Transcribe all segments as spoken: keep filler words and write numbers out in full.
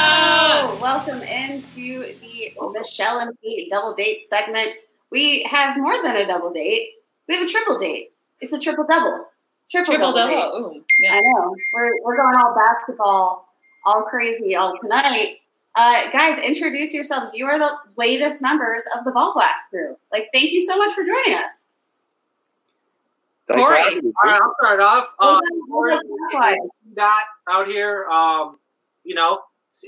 Oh, welcome into the Michelle and Pete double date segment. We have more than a double date. We have a triple date. It's a triple double. Triple, triple double. double. Ooh, yeah. I know. We're we're going all basketball, all crazy, all tonight. Uh, guys, introduce yourselves. You are the latest members of the Ball Blast crew. Like, thank you so much for joining us. Thanks, Corey. All right, I'll start off. Um, Corey, dot out here. Um, you know.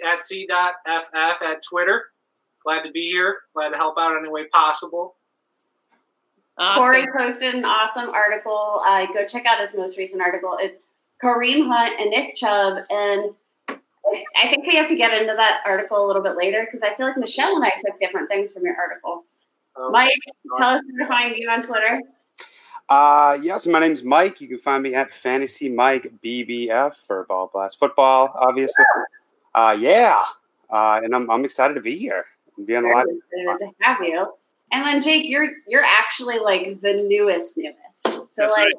At C dot F F at Twitter. Glad to be here. Glad to help out in any way possible. Awesome. Corey posted an awesome article. Uh, go check out his most recent article. It's Kareem Hunt and Nick Chubb. And I think we have to get into that article a little bit later because I feel like Michelle and I took different things from your article. Um, Mike, tell us where to find you on Twitter. Uh, yes, my name's Mike. You can find me at Fantasy Mike B B F for Ball Blast Football, obviously. Yeah. Uh, yeah, uh, and I'm I'm excited to be here. I'm being Very a lot excited of- to have you. And then Jake, you're you're actually like the newest newest. So That's like right.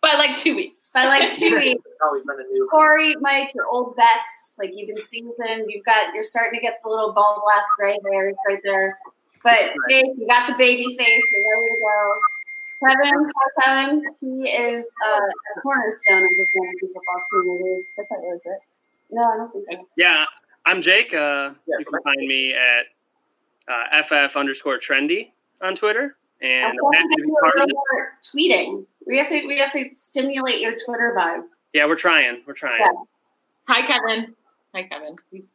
by like two weeks. By like two weeks. Always been a new Corey, Mike, your old vets. Like you've been seasoned. You've got you're starting to get the little Ball Blast gray hairs right there. But Jake, you got the baby face. You're ready to go. Kevin, Kevin, he is uh, a cornerstone of the fantasy football community. I thought that was it. No, I don't think so. Yeah, I'm Jake. Uh, yes, you can find me at uh, F F underscore trendy on Twitter. And I'm happy to be part of it. Tweeting. We have to we have to stimulate your Twitter vibe. Yeah, we're trying. We're trying. Yeah. Hi, Kevin. Hi, Kevin. He's,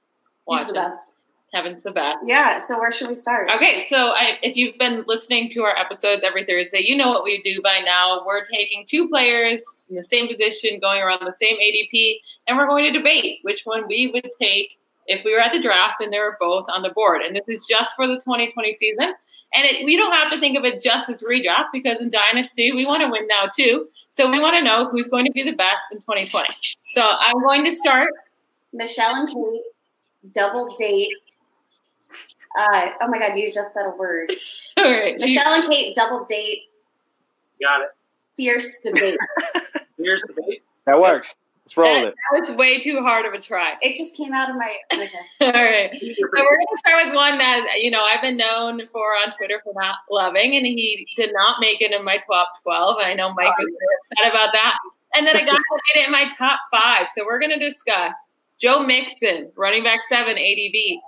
He's the best. Kevin's the best. Yeah, so where should we start? Okay, so I, if you've been listening to our episodes every Thursday, you know what we do by now. We're taking two players in the same position, going around the same A D P, and we're going to debate which one we would take if we were at the draft and they were both on the board. And this is just for the twenty twenty season. And it, we don't have to think of it just as redraft because in Dynasty, we want to win now too. So we want to know who's going to be the best in twenty twenty. So I'm going to start. Michelle and Kate, double date. Uh, oh my God, you just said a word. All right. Michelle and Kate double date. Got it. Fierce debate. Fierce debate. That works. Let's roll that, it. That was way too hard of a try. It just came out of my. Okay. All right. So we're going to start with one that, you know, I've been known for on Twitter for not loving, and he did not make it in my top twelve. I know Mike oh, was yeah. upset about that. And then I got it in my top five. So we're going to discuss Joe Mixon, running back seven, A D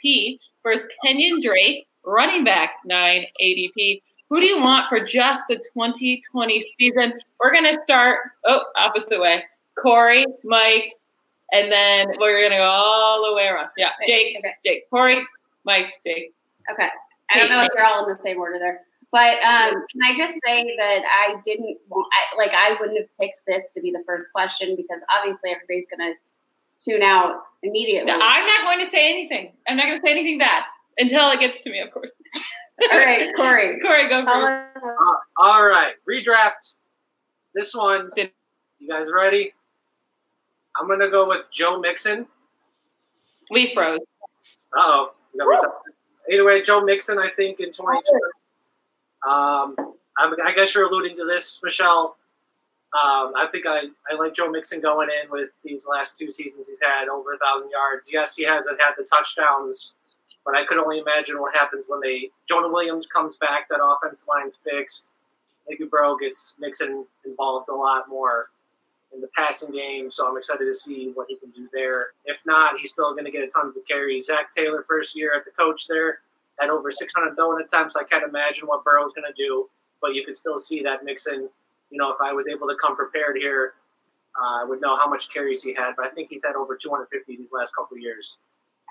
P. Versus Kenyan Drake, running back nine A D P. Who do you want for just the twenty twenty season? We're going to start, oh, opposite way. Corey, Mike, and then we're going to go all the way around. Yeah, Jake, okay. Jake, Corey, Mike, Jake. Okay. I don't know if you're all in the same order there. But um, can I just say that I didn't want, I, like, I wouldn't have picked this to be the first question because obviously everybody's going to tune out immediately. No, I'm not going to say anything. I'm not going to say anything bad until it gets to me, of course. All right, Corey. Corey, go first. Uh, all right, redraft. This one, you guys ready? I'm going to go with Joe Mixon. We froze. Uh-oh. Either way, Joe Mixon, I think, in twenty twenty. Um, I'm, I guess you're alluding to this, Michelle. Um, I think I, I like Joe Mixon going in with these last two seasons he's had over a thousand yards. Yes, he hasn't had the touchdowns, but I could only imagine what happens when they Jonah Williams comes back, that offensive line's fixed. Nicky Burrow gets Mixon involved a lot more in the passing game, so I'm excited to see what he can do there. If not, he's still going to get a ton of carries. Zach Taylor, first year at the coach there, had over six hundred throwing attempts. I can't imagine what Burrow's going to do, but you can still see that Mixon. You know, if I was able to come prepared here, uh, I would know how much carries he had. But I think he's had over two hundred fifty these last couple of years.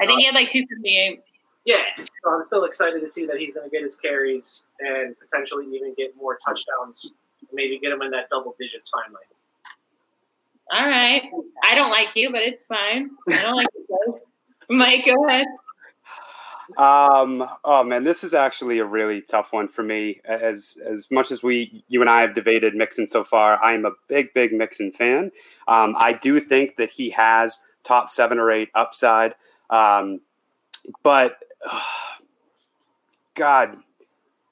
I think uh, he had like two seventy-eight. Yeah. So I'm still excited to see that he's going to get his carries and potentially even get more touchdowns and maybe get him in that double digits finally. All right. I don't like you, but it's fine. I don't like you guys. Mike, go ahead. Um, oh man, this is actually a really tough one for me. As as much as we, you and I have debated Mixon so far, I am a big, big Mixon fan. Um, I do think that he has top seven or eight upside. Um, but oh, God,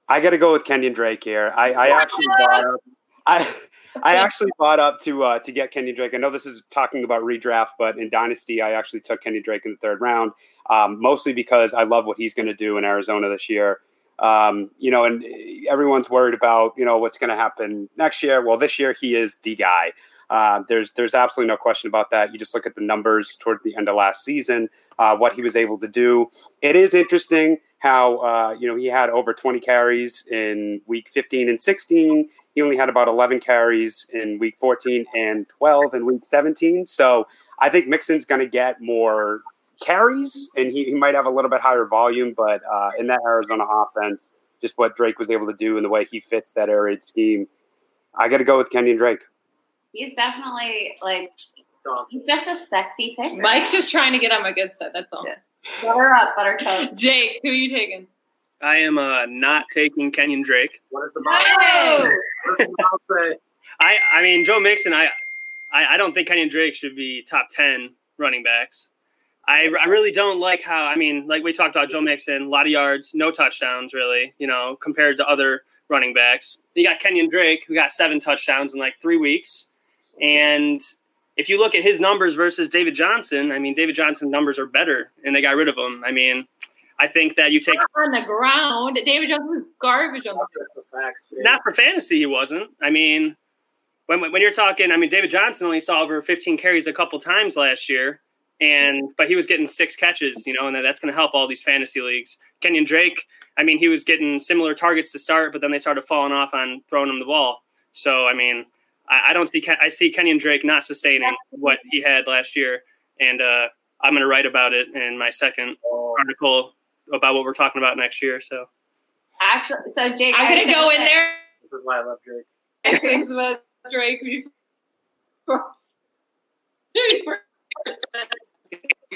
I got to go with Kenyan Drake here. I, I actually bought up. I I actually bought up to uh, to get Kenyan Drake. I know this is talking about redraft, but in Dynasty, I actually took Kenyan Drake in the third round, um, mostly because I love what he's going to do in Arizona this year. Um, you know, and everyone's worried about, you know, what's going to happen next year. Well, this year he is the guy. Uh, there's there's absolutely no question about that. You just look at the numbers toward the end of last season, uh, what he was able to do. It is interesting how, uh, you know, he had over twenty carries in week fifteen and sixteen. He only had about eleven carries in week fourteen and twelve in week seventeen. So I think Mixon's going to get more carries, and he, he might have a little bit higher volume. But uh, in that Arizona offense, just what Drake was able to do and the way he fits that air raid scheme, I got to go with Kenyan Drake. He's definitely, like, he's just a sexy pick. Right? Mike's just trying to get on my good set, that's all. Yeah. Butter up, Buttercup. Jake, who are you taking? I am uh, not taking Kenyan Drake. What is the ball say? I, I mean, Joe Mixon, I, I I don't think Kenyan Drake should be top ten running backs. I, I really don't like how, I mean, like we talked about Joe Mixon, a lot of yards, no touchdowns really, you know, compared to other running backs. You got Kenyan Drake, who got seven touchdowns in like three weeks. And if you look at his numbers versus David Johnson, I mean, David Johnson's numbers are better, and they got rid of him. I mean, I think that you take – on the ground. David Johnson was garbage on the ground. Not for fantasy, he wasn't. I mean, when when you're talking – I mean, David Johnson only saw over fifteen carries a couple times last year, and but he was getting six catches, you know, and that's going to help all these fantasy leagues. Kenyan Drake, I mean, he was getting similar targets to start, but then they started falling off on throwing him the ball. So, I mean – I don't see – I see Kenyan Drake not sustaining what he had last year, and uh, I'm going to write about it in my second article about what we're talking about next year. So, actually, so Jake, I'm going to go in there. This is why I love Drake. I think about Drake before.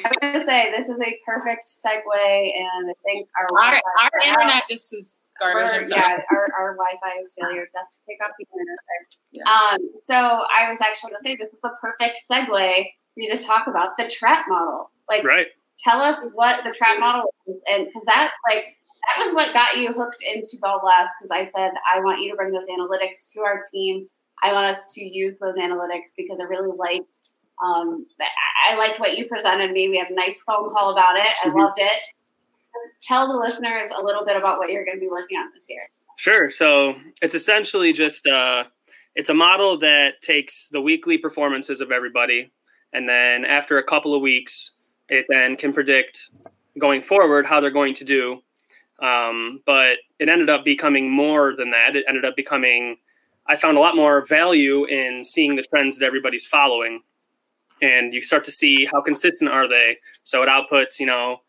I'm going to say this is a perfect segue, and I think our our, our internet just is garbage. Yeah, our, our Wi-Fi is failure. Definitely take off the internet there. Yeah. Um, so I was actually going to say this is the perfect segue for you to talk about the trap model. Like, right. Tell us what the trap model is, and because that like that was what got you hooked into Ball Blast. Because I said I want you to bring those analytics to our team. I want us to use those analytics because I really like. Um, I liked what you presented me. We had a nice phone call about it. I mm-hmm. loved it. Tell the listeners a little bit about what you're going to be working on this year. Sure. So it's essentially just uh, it's a model that takes the weekly performances of everybody. And then after a couple of weeks, it then can predict going forward how they're going to do. Um, but it ended up becoming more than that. It ended up becoming I found a lot more value in seeing the trends that everybody's following. And you start to see how consistent are they. So it outputs, you know,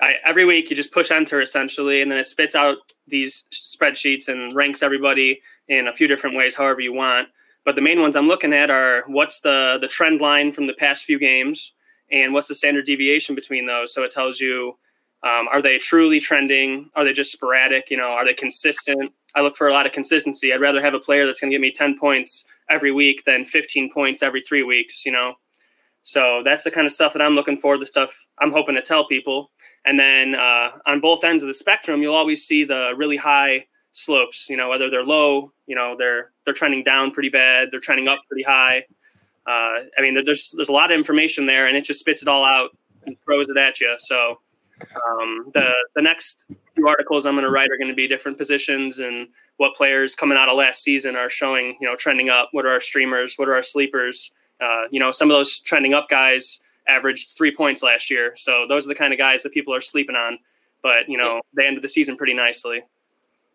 I, every week you just push enter essentially, and then it spits out these spreadsheets and ranks everybody in a few different ways, however you want. But the main ones I'm looking at are what's the, the trend line from the past few games and what's the standard deviation between those. So it tells you, um, are they truly trending? Are they just sporadic? You know, are they consistent? I look for a lot of consistency. I'd rather have a player that's going to get me ten points every week than fifteen points every three weeks, you know. So that's the kind of stuff that I'm looking for, the stuff I'm hoping to tell people. And then uh, on both ends of the spectrum, you'll always see the really high slopes, you know, whether they're low, you know, they're they're trending down pretty bad, they're trending up pretty high. Uh, I mean, there's there's a lot of information there, and it just spits it all out and throws it at you. So um, the, the next few articles I'm going to write are going to be different positions and what players coming out of last season are showing, you know, trending up. What are our streamers? What are our sleepers? Uh, you know, some of those trending up guys averaged three points last year. So those are the kind of guys that people are sleeping on. But, you know, they ended the season pretty nicely.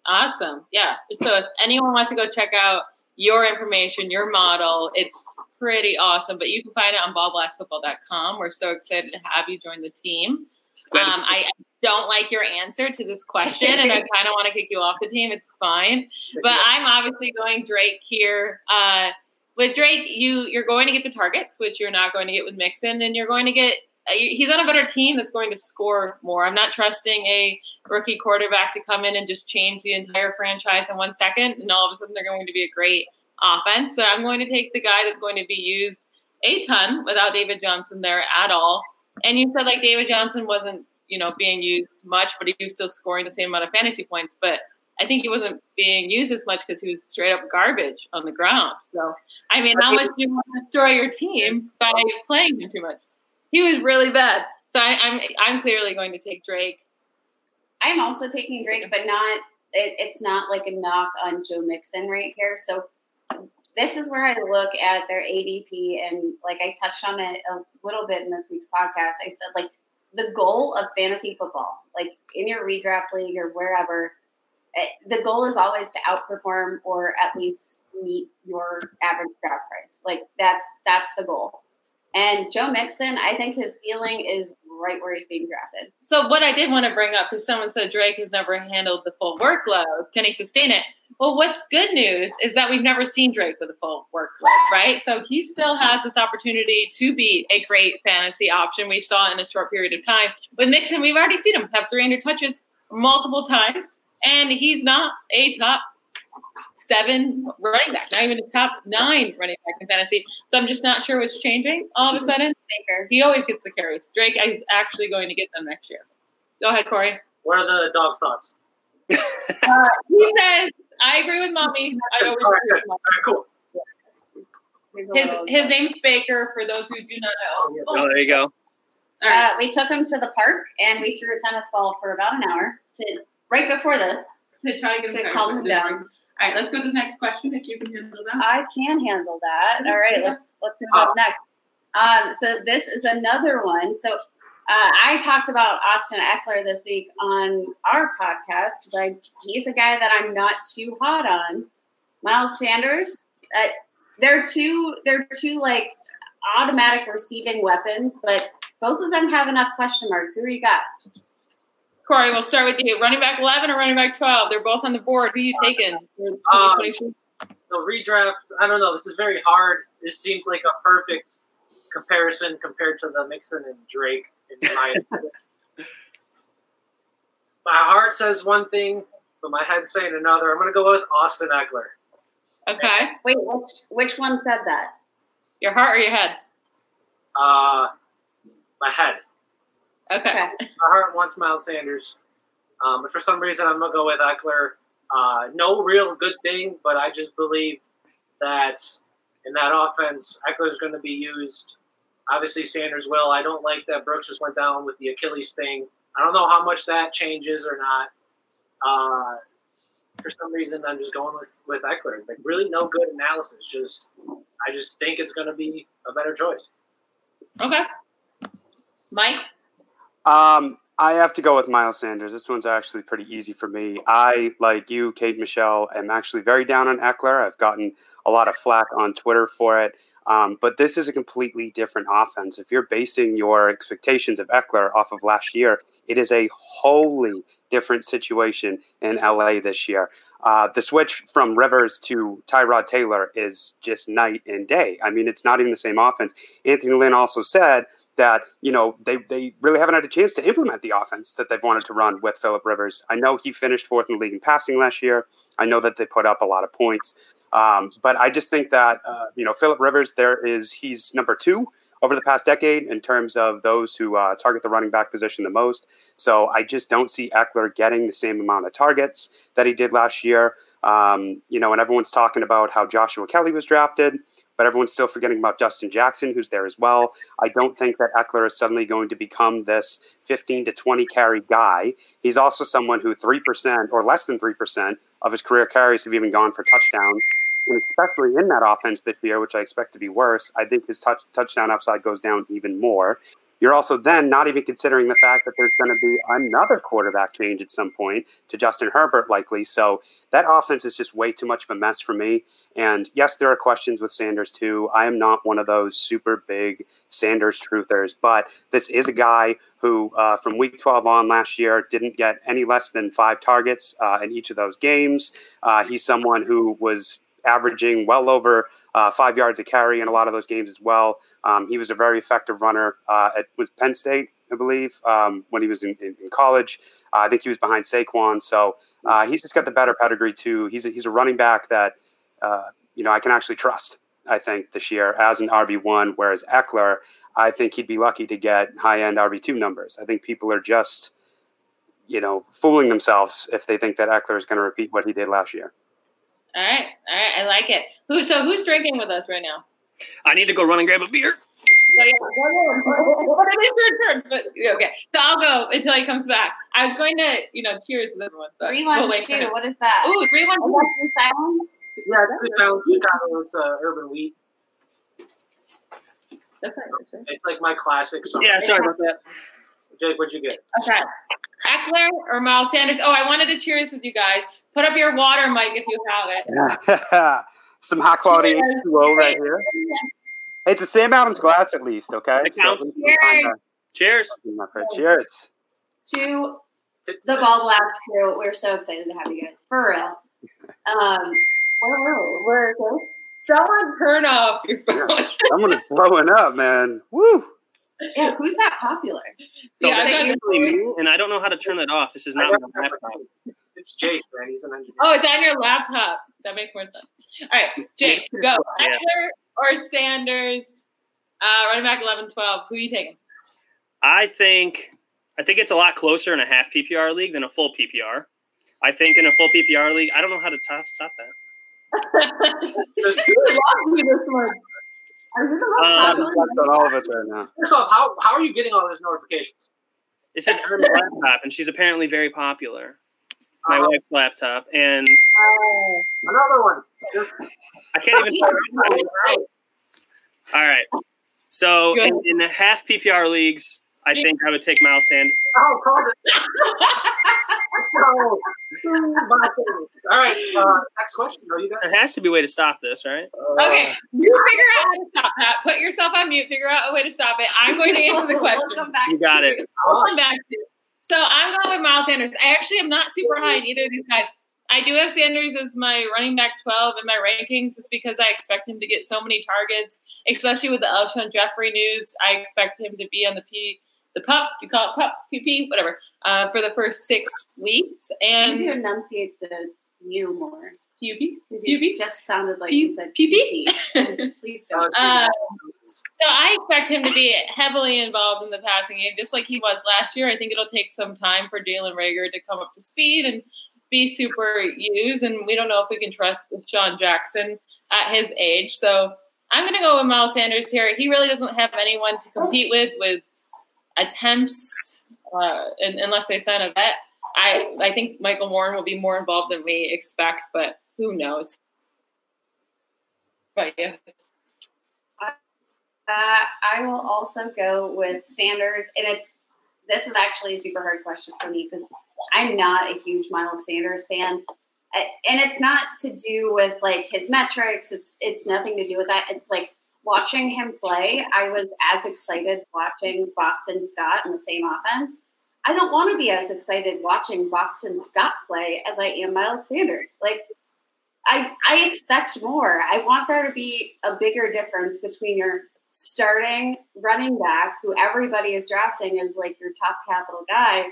Awesome. Yeah. So if anyone wants to go check out your information, your model, it's pretty awesome. But you can find it on ball blast football dot com. We're so excited to have you join the team. Um, I don't like your answer to this question, and I kind of want to kick you off the team. It's fine. But I'm obviously going Drake here. Uh With Drake, you, you're going to get the targets, which you're not going to get with Mixon, and you're going to get he's on a better team that's going to score more. I'm not trusting a rookie quarterback to come in and just change the entire franchise in one second, and all of a sudden they're going to be a great offense. So I'm going to take the guy that's going to be used a ton without David Johnson there at all. And you said, like, David Johnson wasn't, you know, being used much, but he was still scoring the same amount of fantasy points. But I think he wasn't being used as much because he was straight up garbage on the ground. So, I mean, how much do you want to destroy your team by playing him too much? He was really bad. So I, I'm I'm clearly going to take Drake. I'm also taking Drake, but not it, it's not like a knock on Joe Mixon right here. So this is where I look at their A D P, and like I touched on it a little bit in this week's podcast. I said, like, the goal of fantasy football, like in your redraft league or wherever, the goal is always to outperform or at least meet your average draft price. Like that's that's the goal. And Joe Mixon, I think his ceiling is right where he's being drafted. So what I did want to bring up is someone said Drake has never handled the full workload. Can he sustain it? Well, what's good news is that we've never seen Drake with a full workload, right? So he still has this opportunity to be a great fantasy option. We saw in a short period of time. With Mixon, we've already seen him have three hundred touches multiple times, and he's not a top seven running back, not even a top nine running back in fantasy. So I'm just not sure what's changing all of a sudden. He always gets the carries. Drake is actually going to get them next year. Go ahead, Corey. What are the dog's thoughts? Uh, he says, I agree with mommy. I always all right, agree with mommy. All right, cool. His, his name's Baker, for those who do not know. Oh, there you go. All right. Uh, we took him to the park, and we threw a tennis ball for about an hour, to right before this, to try to, get to him calm him down. All right, let's go to the next question, if you can handle that. I can handle that. All right, let's let's move on next. Um, so this is another one. So uh, I talked about Austin Ekeler this week on our podcast. Like, he's a guy that I'm not too hot on. Miles Sanders, uh, they're two they're two like automatic receiving weapons, but both of them have enough question marks. Who do you got? Corey, we'll start with you. Running back eleven or running back twelve? They're both on the board. Who are you taking? Um, the redraft, I don't know. This is very hard. This seems like a perfect comparison compared to the Mixon and Drake. In my, my heart says one thing, but my head's saying another. I'm going to go with Austin Ekeler. Okay. And, Wait, which, which one said that? Your heart or your head? Uh, my head. Okay. My heart wants Miles Sanders. Um, but for some reason, I'm going to go with Ekeler. Uh, no real good thing, but I just believe that in that offense, Ekeler is going to be used. Obviously, Sanders will. I don't like that Brooks just went down with the Achilles thing. I don't know how much that changes or not. Uh, for some reason, I'm just going with, with Ekeler. Like, really no good analysis. Just I just think it's going to be a better choice. Okay. Mike? Um, I have to go with Miles Sanders. This one's actually pretty easy for me. I, like you, Kate Michelle, am actually very down on Ekeler. I've gotten a lot of flack on Twitter for it. Um, but this is a completely different offense. If you're basing your expectations of Ekeler off of last year, it is a wholly different situation in L A this year. Uh, the switch from Rivers to Tyrod Taylor is just night and day. I mean, it's not even the same offense. Anthony Lynn also said that, you know, they, they really haven't had a chance to implement the offense that they've wanted to run with Phillip Rivers. I know he finished fourth in the league in passing last year. I know that they put up a lot of points. Um, but I just think that, uh, you know, Phillip Rivers, there is he's number two over the past decade in terms of those who uh, target the running back position the most. So I just don't see Ekeler getting the same amount of targets that he did last year. Um, you know, and everyone's talking about how Joshua Kelly was drafted, but everyone's still forgetting about Justin Jackson, who's there as well. I don't think that Ekeler is suddenly going to become this fifteen to twenty carry guy. He's also someone who three percent or less than three percent of his career carries have even gone for touchdowns. And especially in that offense this year, which I expect to be worse, I think his touch, touchdown upside goes down even more. You're also then not even considering the fact that there's going to be another quarterback change at some point to Justin Herbert likely. So that offense is just way too much of a mess for me. And yes, there are questions with Sanders too. I am not one of those super big Sanders truthers, but this is a guy who uh, from week twelve on last year didn't get any less than five targets uh, in each of those games. Uh, he's someone who was averaging well over uh, five yards a carry in a lot of those games as well. Um, he was a very effective runner uh, at with Penn State, I believe, um, when he was in, in, in college. Uh, I think he was behind Saquon. So uh, he's just got the better pedigree, too. He's a, he's a running back that, uh, you know, I can actually trust, I think, this year as an R B one, whereas Ekeler, I think he'd be lucky to get high-end R B two numbers. I think people are just, you know, fooling themselves if they think that Ekeler is going to repeat what he did last year. All right. All right. I like it. Who? So who's drinking with us right now? I need to go run and grab a beer. So, yeah, but, okay. So I'll go until he comes back. I was going to, you know, cheers with everyone. Three one two. What is that? Ooh, three one two. Silence. Yeah, three silence. Chicago's uh, urban wheat. That's right. It's like my classic song. Yeah, sorry about that. Jake, what'd you get? Okay, Ekeler or Miles Sanders? Oh, I wanted to cheers with you guys. Put up your water, Mike, if you have it. Some high quality H two O right here. It's a Sam Adams glass, at least, okay? So cheers. Cheers. Cheers. To the Ball Blast crew. We're so excited to have you guys. For real. Um, where were we? Where are we? Someone turn off your phone. Yeah, someone's blowing up, man. Woo. Yeah, who's that popular? So yeah, that's usually me, and I don't know how to turn that off. This is not my laptop. It's Jake, right? He's an engineer. Oh, it's on your laptop. That makes more sense. All right, Jake, go. Yeah. Ekeler or Sanders, uh, running back eleven twelve. Who are you taking? I think I think it's a lot closer in a half P P R league than a full P P R. I think in a full P P R league, I don't know how to top, stop that. There's this one. Um, that's on all of us right now. First off, how how are you getting all those notifications? This is her laptop, and she's apparently very popular. My uh, wife's laptop, and uh, another one. Just, I can't even. All right. So in, in the half P P R leagues, I think I would take Miles Sanders. Oh, called it. All right. Uh, next question. Are you guys? There has to be a way to stop this, right? Uh, okay. You figure out how to stop that. Put yourself on mute. Figure out a way to stop it. I'm going to answer the question. We'll come back you got to it. I'll come back to So I'm going with Miles Sanders. I actually am not super high in either of these guys. I do have Sanders as my running back twelve in my rankings just because I expect him to get so many targets, especially with the Alshon Jeffrey news. I expect him to be on the P, the pup, you call it pup, P P, whatever, uh, for the first six weeks. And you enunciate the U more. P U P? P U P? Just sounded like you said P P. Please don't. So I expect him to be heavily involved in the passing game, just like he was last year. I think it'll take some time for Jalen Reagor to come up to speed and be super used, and we don't know if we can trust Deshaun Jackson at his age. So I'm going to go with Miles Sanders here. He really doesn't have anyone to compete with with attempts, uh, and, unless they sign a vet. I, I think Michael Warren will be more involved than we expect, but who knows? But yeah. Uh, I will also go with Sanders, and it's this is actually a super hard question for me because I'm not a huge Miles Sanders fan, I, and it's not to do with like his metrics. It's it's nothing to do with that. It's like watching him play. I was as excited watching Boston Scott in the same offense. I don't want to be as excited watching Boston Scott play as I am Miles Sanders. Like. I I expect more. I want there to be a bigger difference between your starting running back, who everybody is drafting as like your top capital guy,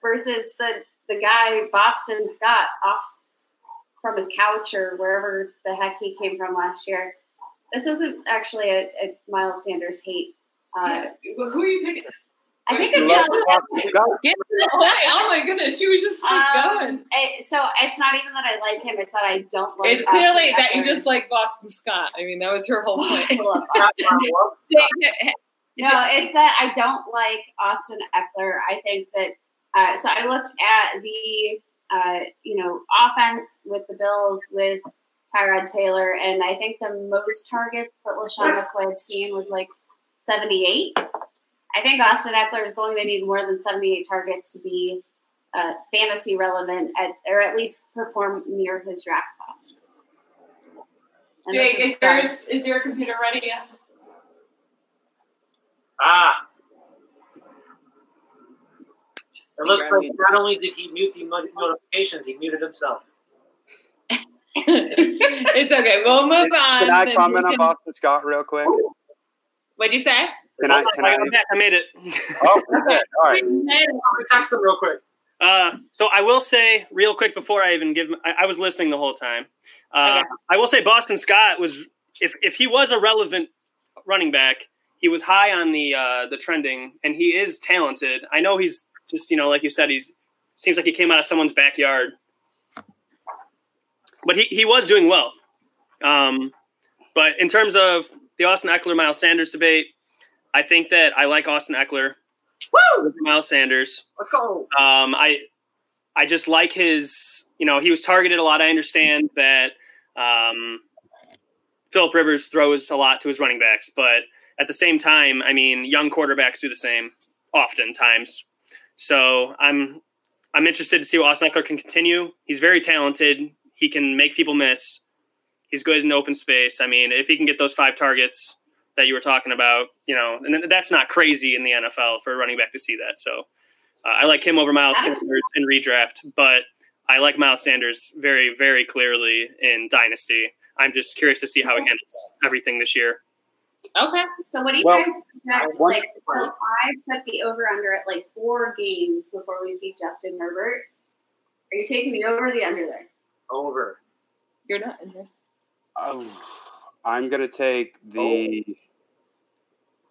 versus the, the guy Boston Scott off from his couch or wherever the heck he came from last year. This isn't actually a, a Miles Sanders hate. Uh, yeah, but who are you picking? I think it's oh my goodness, she was just like um, going. It, so it's not even that I like him; it's that I don't like. It's Boston clearly Ekeler. That you just like Boston Scott. I mean, that was her whole point. No, it's that I don't like Austin Ekeler. I think that. Uh, so I looked at the uh, you know offense with the Bills with Tyrod Taylor, and I think the most targets that LaShawn McCoy had seen was like seventy-eight. I think Austin Ekeler is going to need more than seventy-eight targets to be uh, fantasy relevant, at, or at least perform near his draft cost. And Jake, is, is, yours, is your computer ready yet? Ah. It looks like not only did he mute the notifications, he muted himself. It's okay. We'll move on. Can I comment on Boston Scott real quick? What'd you say? Can I? Can I, I, I made it. Oh, okay. All right. Text them real quick. Uh, so I will say real quick before I even give – I was listening the whole time. Uh, okay. I will say Boston Scott was – if if he was a relevant running back, he was high on the uh, the trending, and he is talented. I know he's just, you know, like you said, he's seems like he came out of someone's backyard. But he, he was doing well. Um, but in terms of the Austin Ekeler, Miles Sanders debate, I think that I like Austin Ekeler. Woo! Miles Sanders. Let's go. Um, I, I just like his, you know, he was targeted a lot. I understand that um, Phillip Rivers throws a lot to his running backs, but at the same time, I mean, young quarterbacks do the same oftentimes. So I'm, I'm interested to see what Austin Ekeler can continue. He's very talented. He can make people miss. He's good in open space. I mean, if he can get those five targets that you were talking about, you know, and that's not crazy in the N F L for a running back to see that. So uh, I like him over Miles Sanders in redraft, but I like Miles Sanders very, very clearly in Dynasty. I'm just curious to see how he handles everything this year. Okay. So what do you well, guys project? Like, so I put the over-under at like four games before we see Justin Herbert. Are you taking the over or the under there? Over. You're not under. Oh, I'm going to take the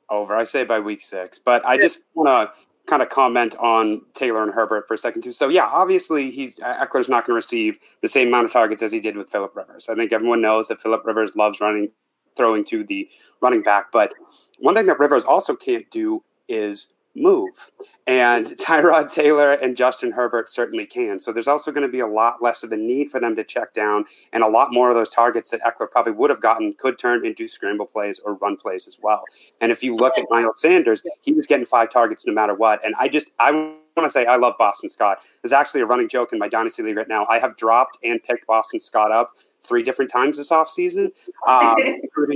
oh. over. I say by week six, but I just want to kind of comment on Taylor and Herbert for a second too. So yeah, obviously he's Eckler's not going to receive the same amount of targets as he did with Phillip Rivers. I think everyone knows that Phillip Rivers loves running, throwing to the running back. But one thing that Rivers also can't do is move. And Tyrod Taylor and Justin Herbert certainly can. So there's also going to be a lot less of a need for them to check down, and a lot more of those targets that Ekeler probably would have gotten could turn into scramble plays or run plays as well. And if you look at Miles Sanders, he was getting five targets no matter what. And I just – I. I want to say I love Boston Scott. There's actually a running joke in my Dynasty League right now. I have dropped and picked Boston Scott up three different times this offseason. Um,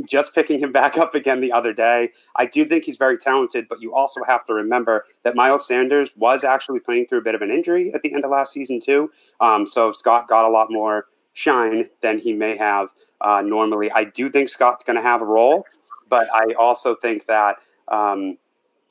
just picking him back up again the other day. I do think he's very talented, but you also have to remember that Miles Sanders was actually playing through a bit of an injury at the end of last season too. Um, so Scott got a lot more shine than he may have uh, normally. I do think Scott's going to have a role, but I also think that um, –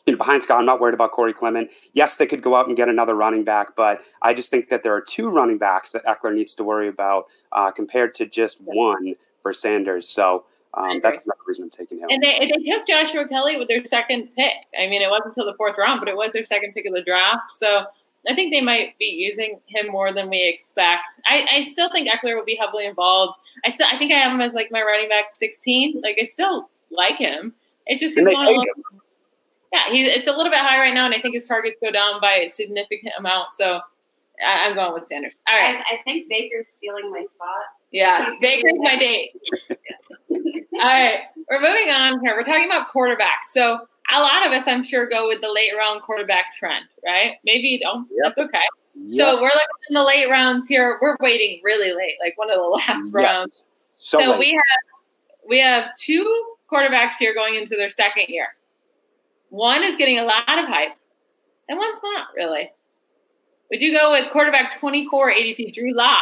You know, behind Scott, I'm not worried about Corey Clement. Yes, they could go out and get another running back, but I just think that there are two running backs that Ekeler needs to worry about uh, compared to just one for Sanders. So um, that's the reason I'm taking him. And they, and they took Joshua Kelly with their second pick. I mean, it wasn't until the fourth round, but it was their second pick of the draft. So I think they might be using him more than we expect. I, I still think Ekeler will be heavily involved. I still, I think I have him as like my running back sixteen. Like I still like him. It's just he's not a lot. Yeah, he, it's a little bit high right now, and I think his targets go down by a significant amount. So I, I'm going with Sanders. All right. Guys, I think Baker's stealing my spot. Yeah, He's Baker's my date. All right, we're moving on here. We're talking about quarterbacks. So a lot of us, I'm sure, go with the late-round quarterback trend, right? Maybe you don't. Yep. That's okay. Yep. So we're looking in the late rounds here. We're waiting really late, like one of the last yep. rounds. So, so we have we have two quarterbacks here going into their second year. One is getting a lot of hype, and one's not really. Would you go with quarterback twenty-four A D P, Drew Lock,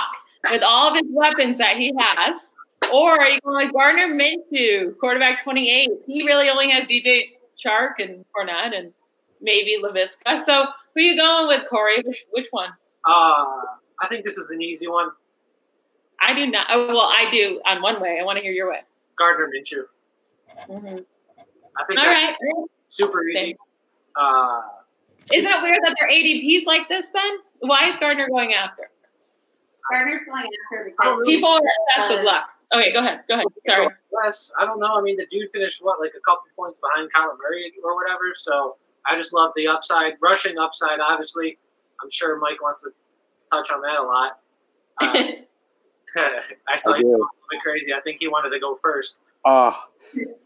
with all of his weapons that he has? Or are you going with Gardner Minshew, quarterback twenty-eight? He really only has D J Chark and Fournette and maybe Laviska. So who are you going with, Corey? Which, which one? Uh, I think this is an easy one. I do not. Oh, well, I do on one way. I want to hear your way. Gardner Minshew. Mm-hmm. I think all right. Super easy. Uh, is that weird that their A D P's like this then? Why is Gardner going after? Gardner's going after because really people are obsessed with luck. Okay, go ahead. Go ahead. Sorry. Yes, I don't know. I mean, the dude finished, what, like a couple points behind Kyler Murray or whatever. So I just love the upside. Rushing upside, obviously. I'm sure Mike wants to touch on that a lot. Uh, I saw you a little bit crazy. I think he wanted to go first. Uh,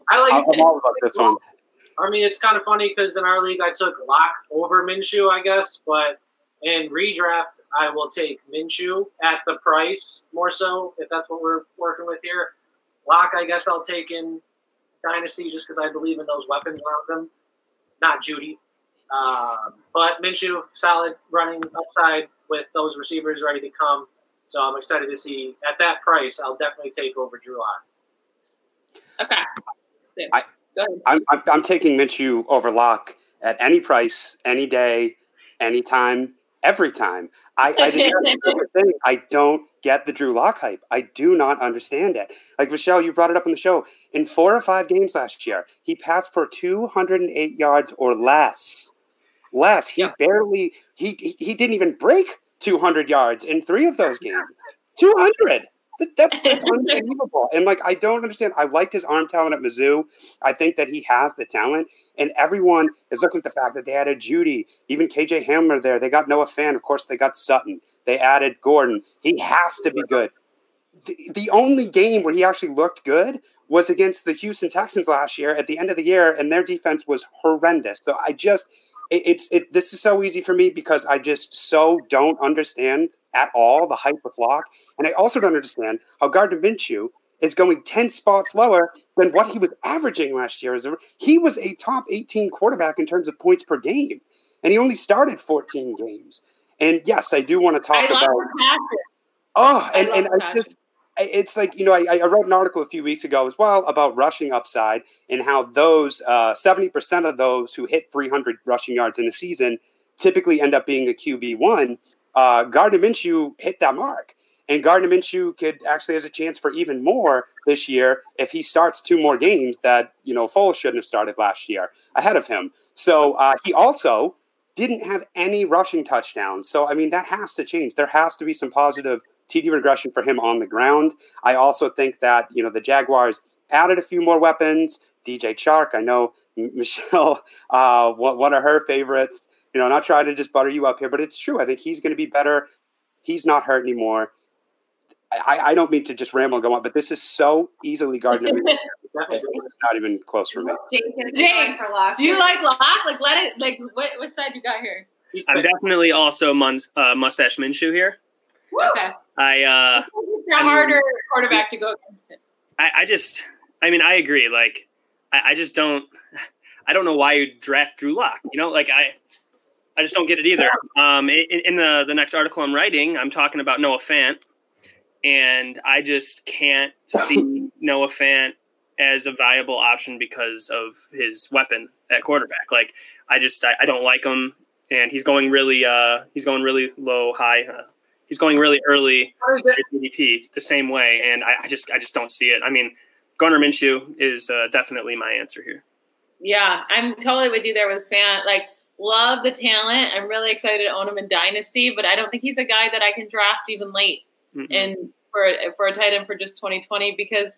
I like I'm all about this one. I mean, it's kind of funny because in our league, I took Lock over Minshew, I guess. But in redraft, I will take Minshew at the price more so, if that's what we're working with here. Lock, I guess I'll take in Dynasty just because I believe in those weapons around them. Not Jeudy. Uh, but Minshew, solid running upside with those receivers ready to come. So I'm excited to see. At that price, I'll definitely take over Drew Lock. Okay. I, Go ahead. I'm, I'm, I'm taking Minshew over Lock at any price, any day, any time, every time. I, I, just, I don't get the Drew Lock hype. I do not understand it. Like, Michelle, you brought it up on the show. In four or five games last year, he passed for two hundred eight yards or less. Less. He yeah. barely – he he didn't even break two hundred yards in three of those games. two hundred! That, that's that's unbelievable. And, like, I don't understand. I liked his arm talent at Mizzou. I think that he has the talent. And everyone is looking at the fact that they added Jeudy. Even K J Hamler there. They got Noah Fant. Of course, they got Sutton. They added Gordon. He has to be good. The, the only game where he actually looked good was against the Houston Texans last year at the end of the year, and their defense was horrendous. So I just – It's it. This is so easy for me because I just so don't understand at all the hype with Lock, and I also don't understand how Gardner Minshew is going ten spots lower than what he was averaging last year. He was a top eighteen quarterback in terms of points per game, and he only started fourteen games. And yes, I do want to talk I love about. Oh, and I and I just. It's like, you know, I, I wrote an article a few weeks ago as well about rushing upside and how those uh, seventy percent of those who hit three hundred rushing yards in a season typically end up being a Q B one. Uh, Gardner Minshew hit that mark. And Gardner Minshew could actually has a chance for even more this year if he starts two more games that, you know, Foles shouldn't have started last year ahead of him. So uh, he also didn't have any rushing touchdowns. So, I mean, that has to change. There has to be some positive T D regression for him on the ground. I also think that, you know, the Jaguars added a few more weapons. D J Chark, I know Michelle, uh, one of her favorites. You know, not trying to just butter you up here, but it's true. I think he's going to be better. He's not hurt anymore. I, I don't mean to just ramble and go on, but this is so easily Gardner. It's not even close for me. Jake, for Lock. Do you like Lock? Like, let it. Like, what, what side you got here? I'm definitely also mun- uh, Mustache Minshew here. Woo. Okay. I uh it's a harder I mean, quarterback to go against it. I, I just I mean I agree. Like I, I just don't I don't know why you draft Drew Lock. You know, like I I just don't get it either. Um in, in the, the next article I'm writing, I'm talking about Noah Fant, and I just can't see Noah Fant as a viable option because of his weapon at quarterback. Like I just I, I don't like him, and he's going really uh he's going really low high uh, He's going really early at G D P the same way, and I, I just I just don't see it. I mean, Gardner Minshew is uh, definitely my answer here. Yeah, I'm totally with you there with Fant. Like, love the talent. I'm really excited to own him in Dynasty, but I don't think he's a guy that I can draft even late mm-hmm. and for for a tight end for just twenty twenty because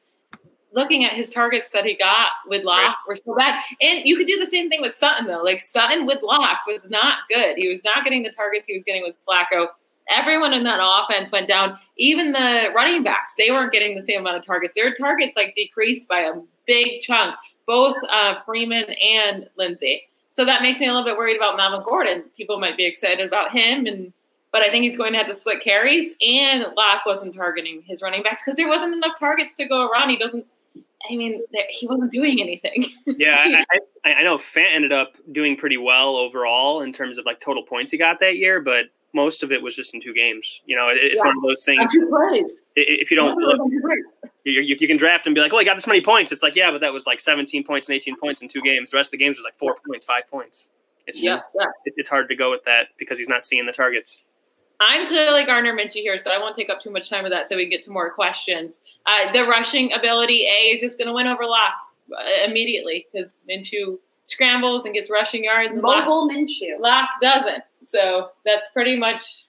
looking at his targets that he got with Lock right. were so bad. And you could do the same thing with Sutton, though. Like, Sutton with Lock was not good. He was not getting the targets he was getting with Flacco. Everyone in that offense went down. Even the running backs, they weren't getting the same amount of targets. Their targets, like, decreased by a big chunk, both uh, Freeman and Lindsay. So that makes me a little bit worried about Melvin Gordon. People might be excited about him, and but I think he's going to have to split carries, and Lock wasn't targeting his running backs because there wasn't enough targets to go around. He doesn't – I mean, he wasn't doing anything. Yeah, I, I, I know Fant ended up doing pretty well overall in terms of, like, total points he got that year, but – most of it was just in two games. You know, it's yeah. one of those things. If you don't, look, you, you can draft and be like, "Oh, I got this many points." It's like, yeah, but that was like seventeen points and eighteen points in two games. The rest of the games was like four points, five points. It's just, yeah, yeah. It, it's hard to go with that because he's not seeing the targets. I'm clearly Gardner Minshew here, so I won't take up too much time with that. So we can get to more questions. Uh, the rushing ability, A, is just going to win over Lock immediately because Minshew scrambles and gets rushing yards. And Mobile Lock, Minshew. Lock doesn't. So that's pretty much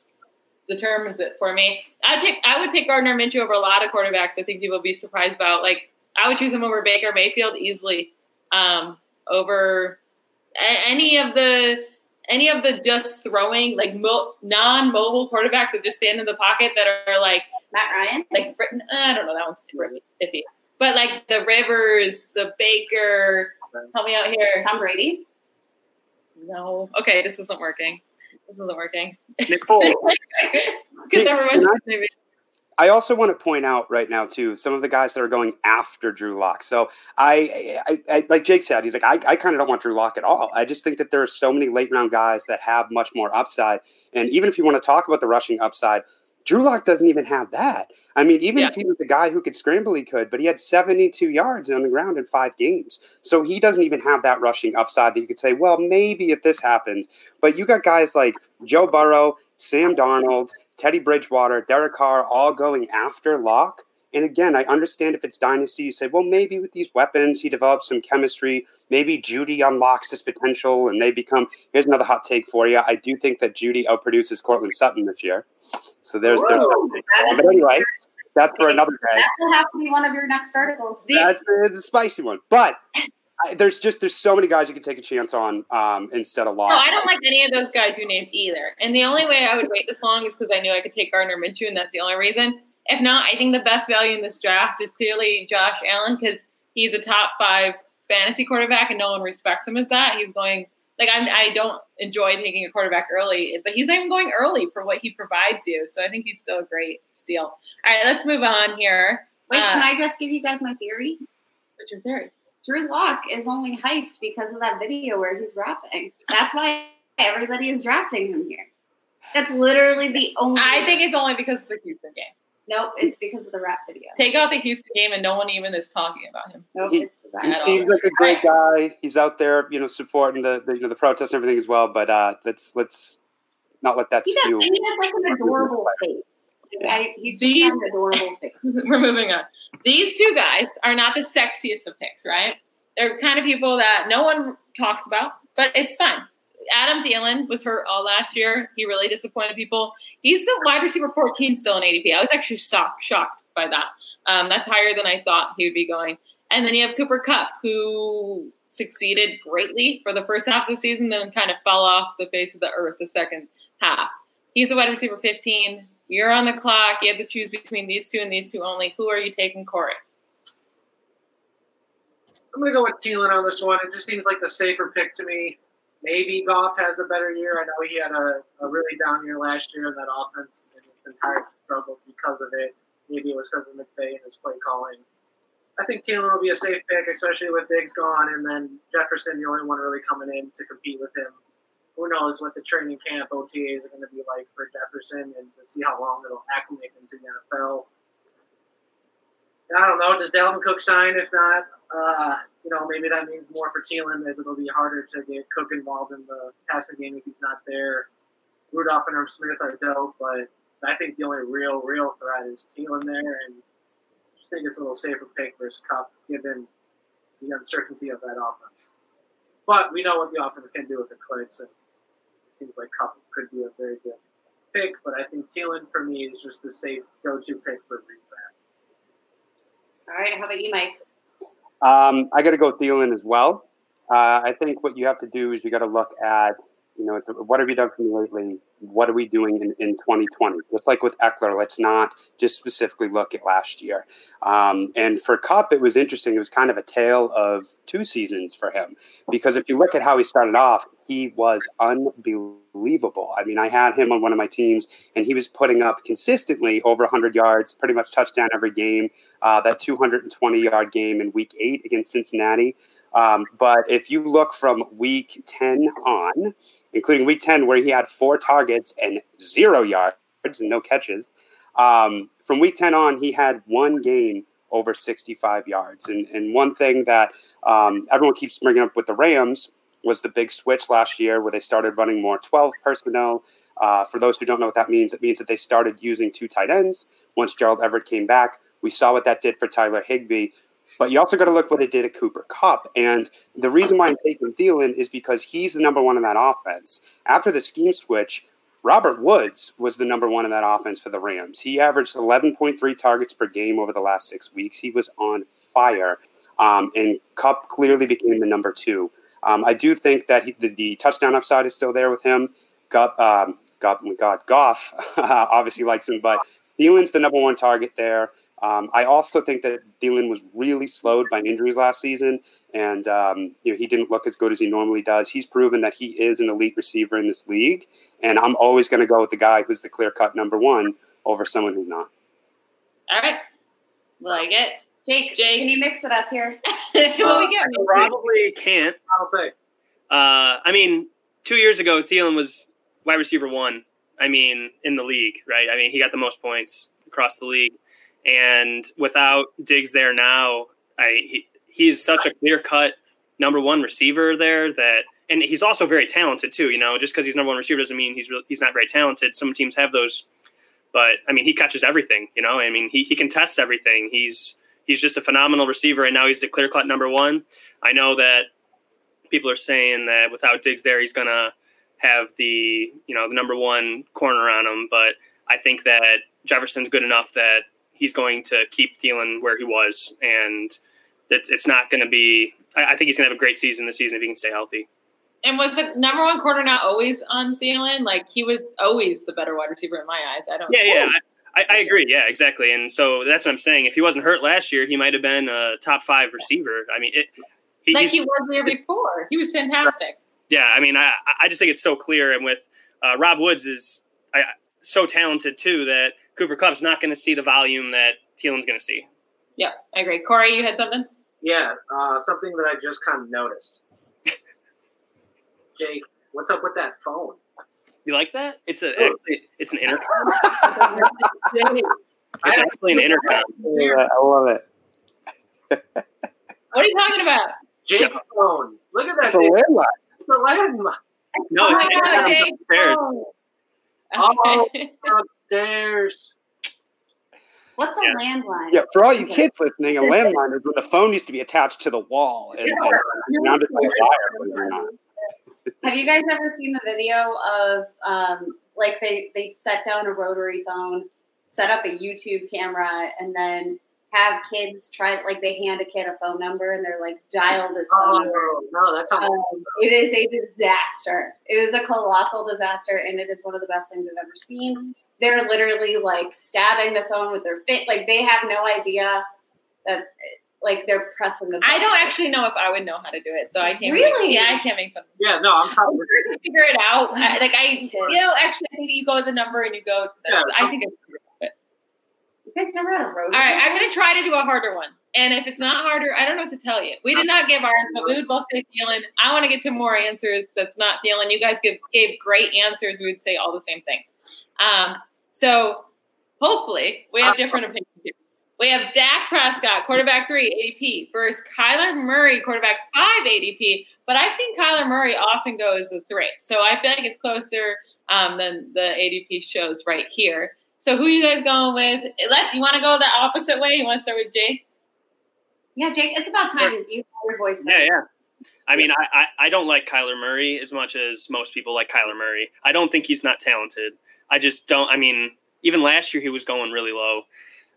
determines it for me. I take I would pick Gardner Minshew over a lot of quarterbacks. I think people will be surprised about. Like, I would choose him over Baker Mayfield easily, um, over any of the any of the just throwing like mo- non-mobile quarterbacks that just stand in the pocket that are like Matt Ryan. Like I don't know, that one's iffy. But like the Rivers, the Baker, help me out here, Tom Brady. No. Okay, this isn't working. This isn't working. Nicole. Because everyone's maybe. I also want to point out right now too some of the guys that are going after Drew Lock. So I, I, I like Jake said, he's like I, I kind of don't want Drew Lock at all. I just think that there are so many late round guys that have much more upside. And even if you want to talk about the rushing upside, Drew Lock doesn't even have that. I mean, even yeah. if he was a guy who could scramble, he could, but he had seventy-two yards on the ground in five games. So he doesn't even have that rushing upside that you could say, well, maybe if this happens. But you got guys like Joe Burrow, Sam Darnold, Teddy Bridgewater, Derek Carr, all going after Lock. And again, I understand if it's dynasty, you say, well, maybe with these weapons, he develops some chemistry. Maybe Jeudy unlocks his potential and they become – here's another hot take for you. I do think that Jeudy outproduces Courtland Sutton this year. So there's – But anyway, that's for another day. That will have to be one of your next articles. That's it's a spicy one. But – I, there's just there's so many guys you can take a chance on um, instead of Lock. No, I don't like any of those guys you named either. And the only way I would wait this long is because I knew I could take Gardner Minshew, and that's the only reason. If not, I think the best value in this draft is clearly Josh Allen, because he's a top five fantasy quarterback, and no one respects him as that. He's going like I'm, I don't enjoy taking a quarterback early, but he's not even going early for what he provides you. So I think he's still a great steal. All right, let's move on here. Wait, uh, can I just give you guys my theory? What's your theory? Drew Lock is only hyped because of that video where he's rapping. That's why everybody is drafting him here. That's literally the only. I think it's only because of the Houston game. Nope, it's because of the rap video. Take out the Houston game, and no one even is talking about him. Nope, he, it's the rap. He seems like a great guy. He's out there, you know, supporting the, the you know the protests and everything as well. But uh, let's let's not let that. He has, he has like an adorable face. Yeah. I, he's These, just an adorable face. We're moving on. These two guys are not the sexiest of picks, right? They're kind of people that no one talks about, but it's fine. Adam Thielen was hurt all last year. He really disappointed people. He's the wide receiver fourteen still in A D P. I was actually shocked, shocked by that. Um, that's higher than I thought he would be going. And then you have Cooper Kupp, who succeeded greatly for the first half of the season, then kind of fell off the face of the earth the second half. He's a wide receiver fifteen. You're on the clock. You have to choose between these two and these two only. Who are you taking, Corey? I'm going to go with Thielen on this one. It just seems like the safer pick to me. Maybe Goff has a better year. I know he had a, a really down year last year in that offense, and its entire struggle because of it. Maybe it was because of McVay and his play calling. I think Thielen will be a safe pick, especially with Diggs gone, and then Jefferson, the only one really coming in to compete with him. Who knows what the training camp O T As are going to be like for Jefferson, and to see how long it'll acclimate him to the N F L. And I don't know. Does Dalvin Cook sign? If not, uh, you know, maybe that means more for Thielen, as it'll be harder to get Cook involved in the passing game if he's not there. Rudolph and Irv Smith are dope, but I think the only real, real threat is Thielen there, and I just think it's a little safer pick versus Kupp, given the uncertainty of that offense. But we know what the offense can do with the Clips, so. Seems like Kupp could be a very good pick, but I think Thielen for me is just the safe go-to pick for redraft. All right, how about you, Mike? Um, I got to go Thielen as well. Uh, I think what you have to do is you got to look at, you know, it's a, what have you done for me lately? What are we doing in, in twenty twenty? Just like with Ekeler, let's not just specifically look at last year. Um, and for Kupp, it was interesting. It was kind of a tale of two seasons for him, because if you look at how he started off, he was unbelievable. I mean, I had him on one of my teams, and he was putting up consistently over one hundred yards, pretty much touchdown every game, uh, that two hundred twenty-yard game in week eight against Cincinnati. Um, but if you look from week ten on, including week ten, where he had four targets and zero yards and no catches, um, from week ten on, he had one game over sixty-five yards. And, and one thing that um, everyone keeps bringing up with the Rams was the big switch last year where they started running more twelve personnel. Uh, for those who don't know what that means, it means that they started using two tight ends. Once Gerald Everett came back, we saw what that did for Tyler Higbee. But you also got to look what it did at Cooper Kupp. And the reason why I'm taking Thielen is because he's the number one in that offense. After the scheme switch, Robert Woods was the number one in that offense for the Rams. He averaged eleven point three targets per game over the last six weeks. He was on fire. Um, and Kupp clearly became the number two. Um, I do think that he, the, the touchdown upside is still there with him. Kupp, um, Kupp, oh my God, Goff obviously likes him, but Thielen's the number one target there. Um, I also think that Thielen was really slowed by injuries last season, and um, you know he didn't look as good as he normally does. He's proven that he is an elite receiver in this league, and I'm always going to go with the guy who's the clear-cut number one over someone who's not. All right. Like it. Jake, Jake. Can you mix it up here? well, we get uh, probably can't. I'll say. Uh, I mean, two years ago, Thielen was wide receiver one I mean, in the league, right? I mean, he got the most points across the league. And without Diggs there now, I he, he's such a clear-cut number one receiver there that – and he's also very talented too, you know. Just because he's number one receiver doesn't mean he's really, he's not very talented. Some teams have those. But, I mean, he catches everything, you know. I mean, he, he can test everything. He's he's just a phenomenal receiver, and now he's the clear-cut number one. I know that people are saying that without Diggs there, he's going to have the, you know, the number one corner on him. But I think that Jefferson's good enough that he's going to keep Thielen where he was. And it's, it's not going to be – I think he's going to have a great season this season if he can stay healthy. And was the number one corner not always on Thielen? Like, he was always the better wide receiver in my eyes. I don't. Yeah, know. yeah, I, I agree. Yeah, exactly. And so that's what I'm saying. If he wasn't hurt last year, he might have been a top five receiver. I mean, it, he, like he was the year before. He was fantastic. Yeah, I mean, I, I just think it's so clear. And with uh, Rob Woods is I, so talented too that Cooper Kupp's not going to see the volume that Thielen's going to see. Yeah, I agree. Corey, you had something? Yeah, uh, something that I just kind of noticed. Jake, what's up with that phone? You like that? It's a oh. it, it's an intercom. It's actually an intercom. Yeah, I love it. What are you talking about? Jake's yeah. phone. Look at that. It's a landline. It's a landline. No, it's oh Jake's upstairs. Phone. Oh, upstairs. What's yeah. a landline? Yeah, for all you okay. kids listening, a landline is when the phone used to be attached to the wall and surrounded by wire. Have you guys ever seen the video of, um, like, they, they set down a rotary phone, set up a YouTube camera, and then have kids try, like, they hand a kid a phone number, and they're like, dial this oh, phone number. No, that's not um, it is a disaster. It is a colossal disaster, and it is one of the best things I've ever seen. They're literally, like, stabbing the phone with their fit. Like, they have no idea that... Like they're pressing the button. I don't actually know if I would know how to do it, so I can't. Really? Make, yeah, I can't make fun. Yeah, no, I'm probably to figure it out. I, like I, you know, actually, I think you go with the number and you go. Yeah, so I think it's. But. You guys never had a road. All right, I'm gonna try to do a harder one, and if it's not harder, I don't know what to tell you. We did not give ours, but we would both say Thielen. I want to get to more answers. That's not Thielen. You guys give, gave great answers. We would say all the same things. Um, so hopefully we have different opinions here. We have Dak Prescott, quarterback three, A D P, versus Kyler Murray, quarterback five, A D P. But I've seen Kyler Murray often go as a three. So I feel like it's closer um, than the A D P shows right here. So who are you guys going with? You want to go the opposite way? You want to start with Jake? Yeah, Jake, it's about time sure. you have your voice. Yeah, yeah. I mean, I, I don't like Kyler Murray as much as most people like Kyler Murray. I don't think he's not talented. I just don't. I mean, even last year he was going really low.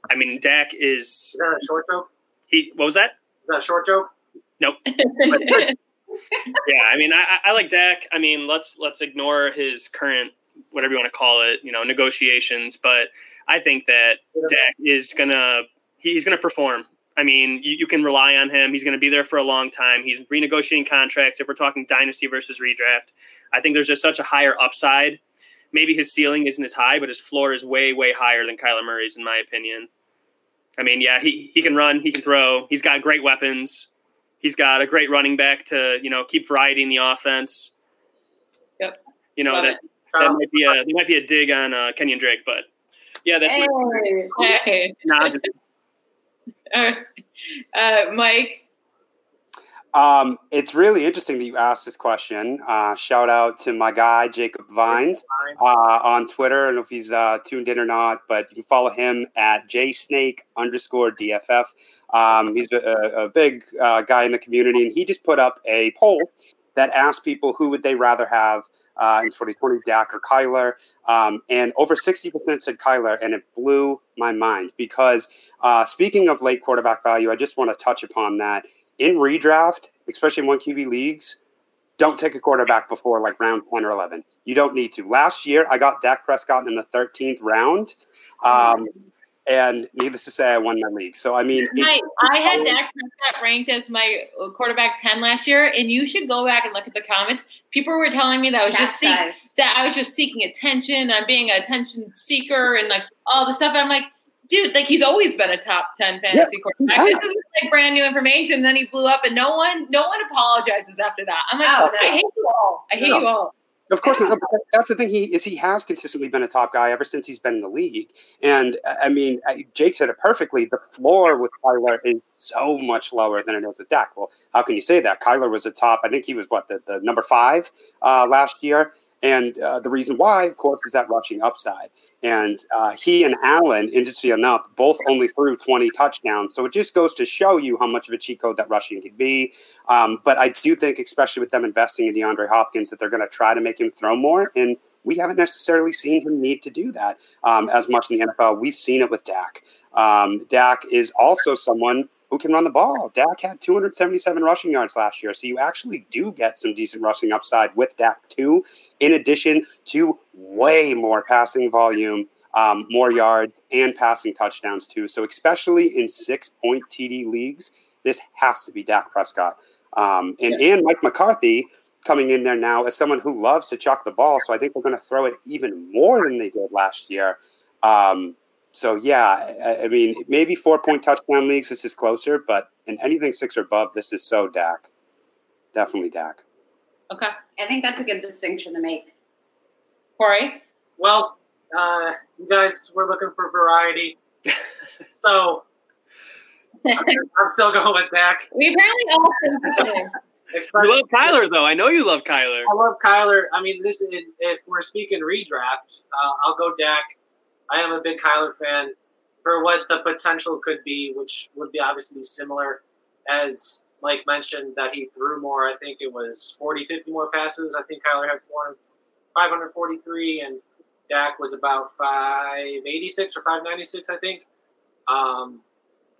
I mean, Dak is... Is that a short joke? He, what was that? Is that a short joke? Nope. Yeah, I mean, I, I like Dak. I mean, let's let's ignore his current, whatever you want to call it, you know, negotiations. But I think that yeah. Dak is going to... He, he's going to perform. I mean, you, you can rely on him. He's going to be there for a long time. He's renegotiating contracts. If we're talking dynasty versus redraft, I think there's just such a higher upside. Maybe his ceiling isn't as high, but his floor is way, way higher than Kyler Murray's, in my opinion. I mean, yeah, he, he can run, he can throw. He's got great weapons. He's got a great running back to, you know, keep variety in the offense. Yep. You know, Love that it. that um, might be a there might be a dig on uh, Kenyan Drake, but yeah, that's hey, my, hey. Nah, just... uh, Mike. Um, it's really interesting that you asked this question. Uh, shout out to my guy, Jacob Vines, uh, on Twitter. I don't know if he's uh, tuned in or not, but you can follow him at jsnake underscore DFF. Um, he's a, a big uh, guy in the community, and he just put up a poll that asked people who would they rather have uh, in twenty twenty, Dak or Kyler. Um, and over sixty percent said Kyler, and it blew my mind because uh, speaking of late quarterback value, I just want to touch upon that. In redraft, especially in one Q B leagues, don't take a quarterback before like round ten or eleven. You don't need to. Last year, I got Dak Prescott in the thirteenth round. Um, and needless to say, I won my league. So, I mean. I, I had Dak Prescott ranked as my quarterback ten last year. And you should go back and look at the comments. People were telling me that I was, just, seek, that I was just seeking attention. I'm being an attention seeker and like all this stuff. And I'm like. Dude, like he's always been a top ten fantasy yeah, quarterback. This isn't like brand new information. Then he blew up, and no one, no one apologizes after that. I'm like, oh, no. I hate you all. I hate no. you all. Of course not. That's the thing. He is he has consistently been a top guy ever since he's been in the league. And I mean, Jake said it perfectly. The floor with Kyler is so much lower than it is with Dak. Well, how can you say that? Kyler was a top. I think he was what the, the number five uh, last year. And uh, the reason why, of course, is that rushing upside. And uh, he and Allen, interestingly enough, both only threw twenty touchdowns. So it just goes to show you how much of a cheat code that rushing could be. Um, but I do think, especially with them investing in DeAndre Hopkins, that they're going to try to make him throw more. And we haven't necessarily seen him need to do that um, as much in the N F L. We've seen it with Dak. Um, Dak is also someone who can run the ball. Dak had two hundred seventy-seven rushing yards last year, so you actually do get some decent rushing upside with Dak too, in addition to way more passing volume, um, more yards, and passing touchdowns too. So especially in six-point T D leagues, this has to be Dak Prescott. Um, and, and Mike McCarthy coming in there now as someone who loves to chuck the ball, so I think we're going to throw it even more than they did last year. Um So, yeah, I mean, maybe four-point touchdown leagues, this is closer, but in anything six or above, this is so Dak. Definitely Dak. Okay. I think that's a good distinction to make. Corey? Well, uh, you guys, we're looking for variety. So, I'm, I'm still going with Dak. We apparently all think You love Kyler, though. I know you love Kyler. I love Kyler. I mean, listen, if we're speaking redraft, uh, I'll go Dak. I am a big Kyler fan for what the potential could be, which would be obviously similar. As Mike mentioned, that he threw more. I think it was forty, fifty more passes. I think Kyler had five forty-three, and Dak was about five eighty-six or five ninety-six, I think. Um,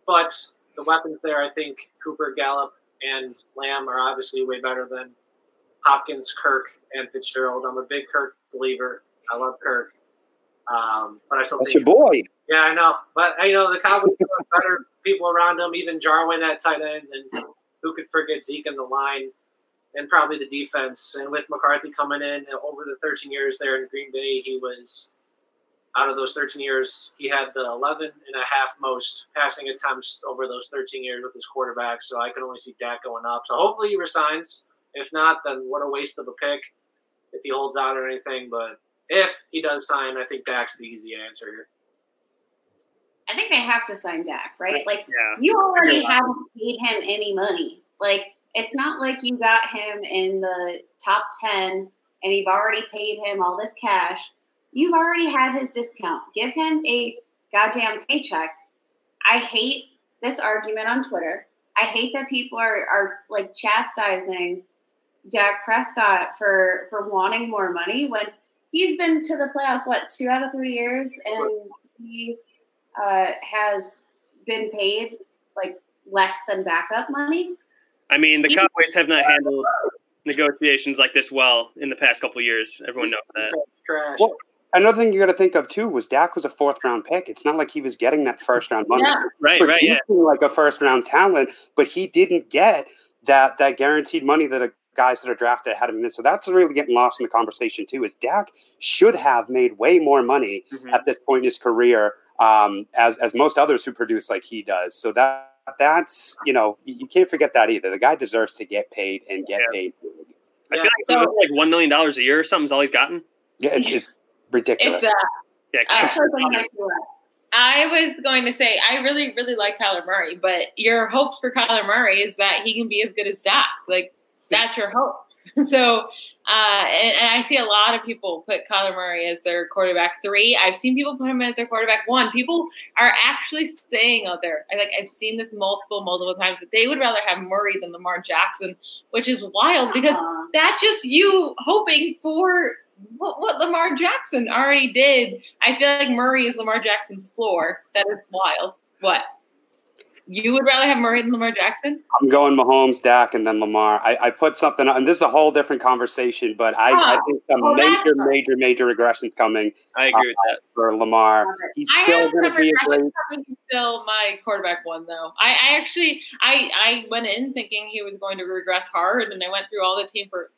but the weapons there, I think Cooper, Gallup, and Lamb are obviously way better than Hopkins, Kirk, and Fitzgerald. I'm a big Kirk believer. I love Kirk. Um, but I still That's think your boy. Yeah, I know. But you know, the Cowboys have better people around them, even Jarwin at tight end, and who could forget Zeke in the line and probably the defense. And with McCarthy coming in over the thirteen years there in Green Bay, he was out of those thirteen years, he had the eleven and a half most passing attempts over those thirteen years with his quarterback. So I can only see Dak going up. So hopefully he resigns. If not, then what a waste of a pick if he holds out or anything, but if he does sign, I think Dak's the easy answer here. I think they have to sign Dak, right? Like, yeah. You already haven't paid him any money. Like, it's not like you got him in the top ten and you've already paid him all this cash. You've already had his discount. Give him a goddamn paycheck. I hate this argument on Twitter. I hate that people are, are like, chastising Dak Prescott for, for wanting more money when – he's been to the playoffs, what, two out of three years, and he uh, has been paid, like, less than backup money. I mean, the he Cowboys have not handled negotiations like this well in the past couple of years. Everyone knows that. Trash. Well, another thing you got to think of, too, was Dak was a fourth-round pick. It's not like he was getting that first-round money. Yeah. So right, right, yeah. Like a first-round talent, but he didn't get that that guaranteed money that a guys that are drafted ahead of him. So that's really getting lost in the conversation too, is Dak should have made way more money mm-hmm. at this point in his career um, as, as most others who produce like he does. So that that's, you know, you can't forget that either. The guy deserves to get paid and get yeah. paid. I yeah. feel like so, like one million dollars a year or something's all he's gotten. Yeah, it's, it's ridiculous. It's, uh, yeah, I, I was going to say, I really, really like Kyler Murray, but your hopes for Kyler Murray is that he can be as good as Dak. Like, that's your hope. So, uh, and, and I see a lot of people put Kyler Murray as their quarterback three. I've seen people put him as their quarterback one. People are actually saying out there, I, like I've seen this multiple, multiple times, that they would rather have Murray than Lamar Jackson, which is wild because uh-huh. that's just you hoping for what, what Lamar Jackson already did. I feel like Murray is Lamar Jackson's floor. That is wild. What? You would rather have Murray than Lamar Jackson? I'm going Mahomes, Dak, and then Lamar. I, I put something on, and this is a whole different conversation, but I, oh, I think some well, major, major, major regression's coming. I agree uh, with that. For Lamar. He's I still going to be a great. He's still my quarterback one, though. I, I actually, I, I went in thinking he was going to regress hard, and I went through all the team for,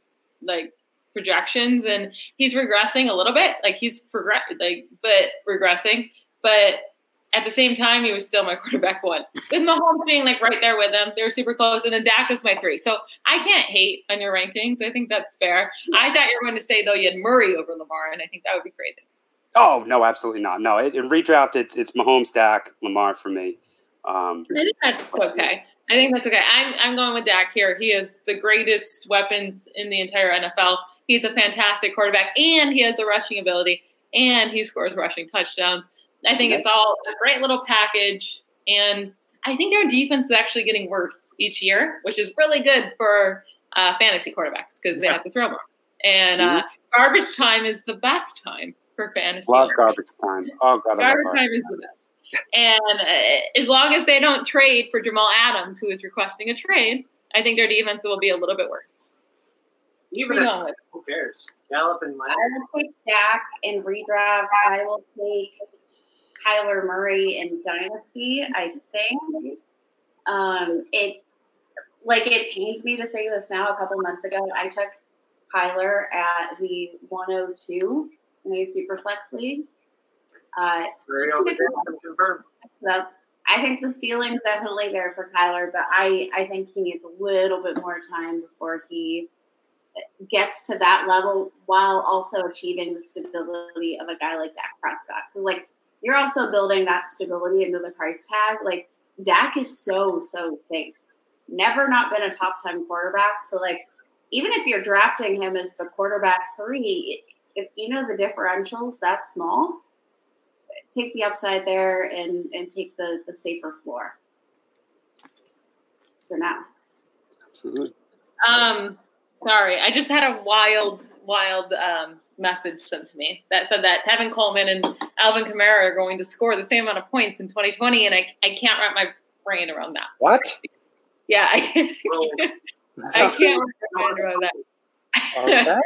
like, projections, and he's regressing a little bit. Like, he's, progr- like, but regressing. But At the same time, he was still my quarterback one. With Mahomes being like right there with him, they were super close. And then Dak was my three. So I can't hate on your rankings. I think that's fair. I thought you were going to say, though, you had Murray over Lamar, and I think that would be crazy. Oh, no, absolutely not. No, in redraft, it's it's Mahomes, Dak, Lamar for me. Um, I think that's okay. I think that's okay. I'm I'm going with Dak here. He is the greatest weapons in the entire N F L. He's a fantastic quarterback, and he has a rushing ability, and he scores rushing touchdowns. I think it's all a great little package, and I think our defense is actually getting worse each year, which is really good for uh, fantasy quarterbacks because they yeah. have to throw more. And mm-hmm. uh, garbage time is the best time for fantasy. Love garbage time. Oh, God, garbage time garbage. is the best. And uh, as long as they don't trade for Jamal Adams, who is requesting a trade, I think their defense will be a little bit worse. Even if, who cares? Gallup and Lamb. I will take Dak in redraft. I will take Kyler Murray in Dynasty, I think. Um, it like it pains me to say this now. A couple months ago, I took Kyler at the one oh two in a Superflex league. Uh, so I think the ceiling's definitely there for Kyler, but I, I think he needs a little bit more time before he gets to that level while also achieving the stability of a guy like Dak Prescott. Like, you're also building that stability into the price tag. Like, Dak is so, so safe. Never not been a top ten quarterback. So, like, even if you're drafting him as the quarterback three, if you know the differentials that small, take the upside there and, and take the, the safer floor for now. Absolutely. Um, sorry. I just had a wild, wild um, message sent to me that said that Tevin Coleman and Alvin Kamara are going to score the same amount of points in twenty twenty, and I I can't wrap my brain around that. What? Yeah. I can't, well, I can't wrap my brain around that. Okay. All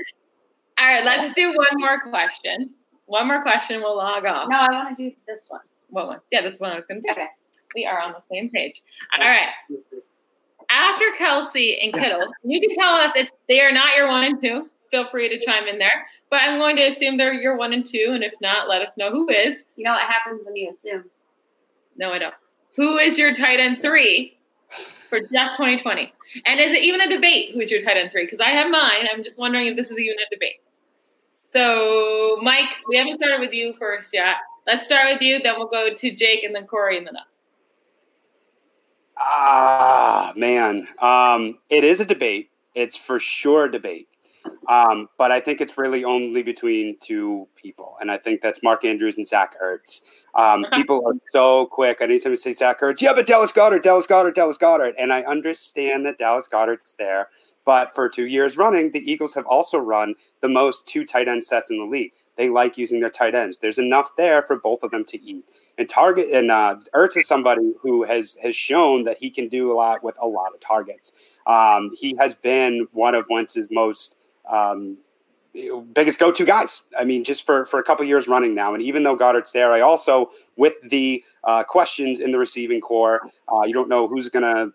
right. Let's do one more question. One more question, we'll log off. No, I want to do this one. One one. Yeah, this one I was going to do. Okay. We are on the same page. All right. After Kelce and Kittle, you can tell us if they are not your one and two. Feel free to chime in there. But I'm going to assume they're your one and two, and if not, let us know who is. You know what happens when you assume. No, I don't. Who is your tight end three for just twenty twenty? And is it even a debate who's your tight end three? Because I have mine. I'm just wondering if this is even a debate. So, Mike, we haven't started with you first yet. Let's start with you, then we'll go to Jake, and then Corey, and then us. Ah, man. Um, it is a debate. It's for sure a debate. Um, but I think it's really only between two people, and I think that's Mark Andrews and Zach Ertz. Um, people are so quick. Anytime you say Zach Ertz, yeah, but Dallas Goedert, Dallas Goedert, Dallas Goedert. And I understand that Dallas Goedert's there. But for two years running, the Eagles have also run the most two tight end sets in the league. They like using their tight ends. There's enough there for both of them to eat. And target and uh, Ertz is somebody who has has shown that he can do a lot with a lot of targets. Um, he has been one of Wentz's most um, biggest go-to guys. I mean, just for, for a couple years running now. And even though Goedert's there, I also, with the uh, questions in the receiving core, uh, you don't know who's going to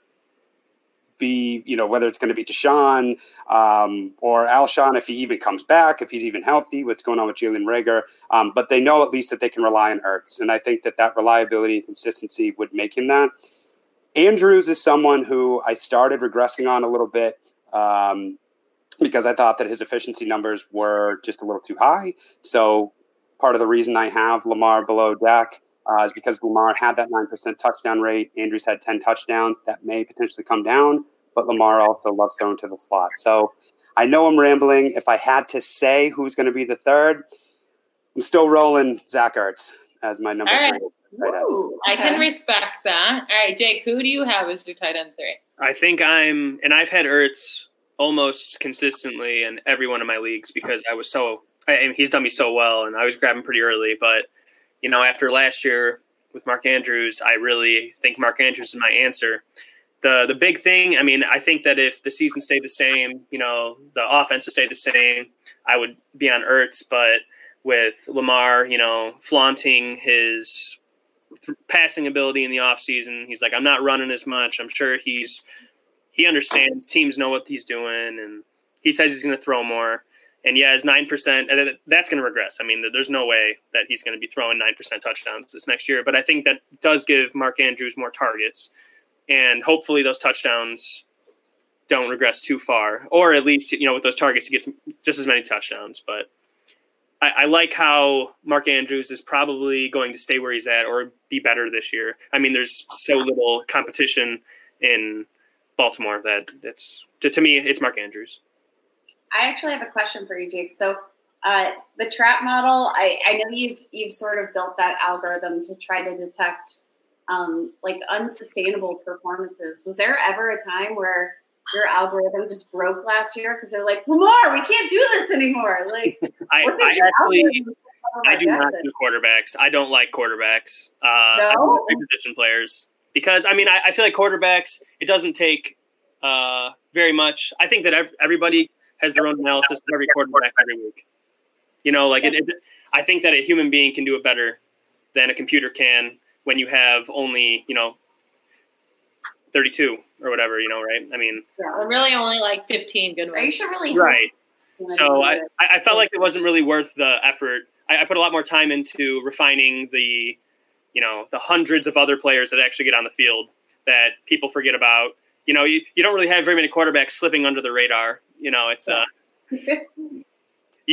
be, you know, whether it's going to be Deshaun um, or Alshon, if he even comes back, if he's even healthy, what's going on with Jalen Reagor. Um, but they know at least that they can rely on Ertz. And I think that that reliability and consistency would make him that. Andrews is someone who I started regressing on a little bit um, because I thought that his efficiency numbers were just a little too high. So part of the reason I have Lamar below Dak Uh, is because Lamar had that nine percent touchdown rate. Andrews had ten touchdowns. That may potentially come down, but Lamar also loves throwing to the slot. So I know I'm rambling. If I had to say who's going to be the third, I'm still rolling Zach Ertz as my number All right. three. Right Ooh, I can respect that. All right, Jake, who do you have as your tight end three? I think I'm – and I've had Ertz almost consistently in every one of my leagues because I was so – I mean, he's done me so well, and I was grabbing pretty early, but – you know, after last year with Mark Andrews, I really think Mark Andrews is my answer. The the big thing, I mean, I think that if the season stayed the same, you know, the offense stayed the same, I would be on Ertz. But with Lamar, you know, flaunting his passing ability in the offseason, he's like, I'm not running as much. I'm sure he's he understands. Teams know what he's doing, and he says he's going to throw more. And yeah, his nine percent, that's going to regress. I mean, there's no way that he's going to be throwing nine percent touchdowns this next year. But I think that does give Mark Andrews more targets. And hopefully those touchdowns don't regress too far. Or at least, you know, with those targets, he gets just as many touchdowns. But I, I like how Mark Andrews is probably going to stay where he's at or be better this year. I mean, there's so little competition in Baltimore that it's, to, to me, it's Mark Andrews. I actually have a question for you, Jake. So uh, the trap model, I, I know you've you've sort of built that algorithm to try to detect um, like unsustainable performances. Was there ever a time where your algorithm just broke last year because they're like, Lamar, we can't do this anymore? Like, I, I actually, I do not do quarterbacks. I don't like quarterbacks. Uh, no? I do position players because I mean I, I feel like quarterbacks, it doesn't take uh, very much. I think that ev- everybody. has their own analysis of every quarterback every week. You know, like it, it, I think that a human being can do it better than a computer can when you have only, you know, thirty-two or whatever, you know, right? I mean, yeah, really only like fifteen good ones. Are you sure really? Right. So I, I felt like it wasn't really worth the effort. I, I put a lot more time into refining the, you know, the hundreds of other players that actually get on the field that people forget about. You know, you, you don't really have very many quarterbacks slipping under the radar. You know, it's uh, you, you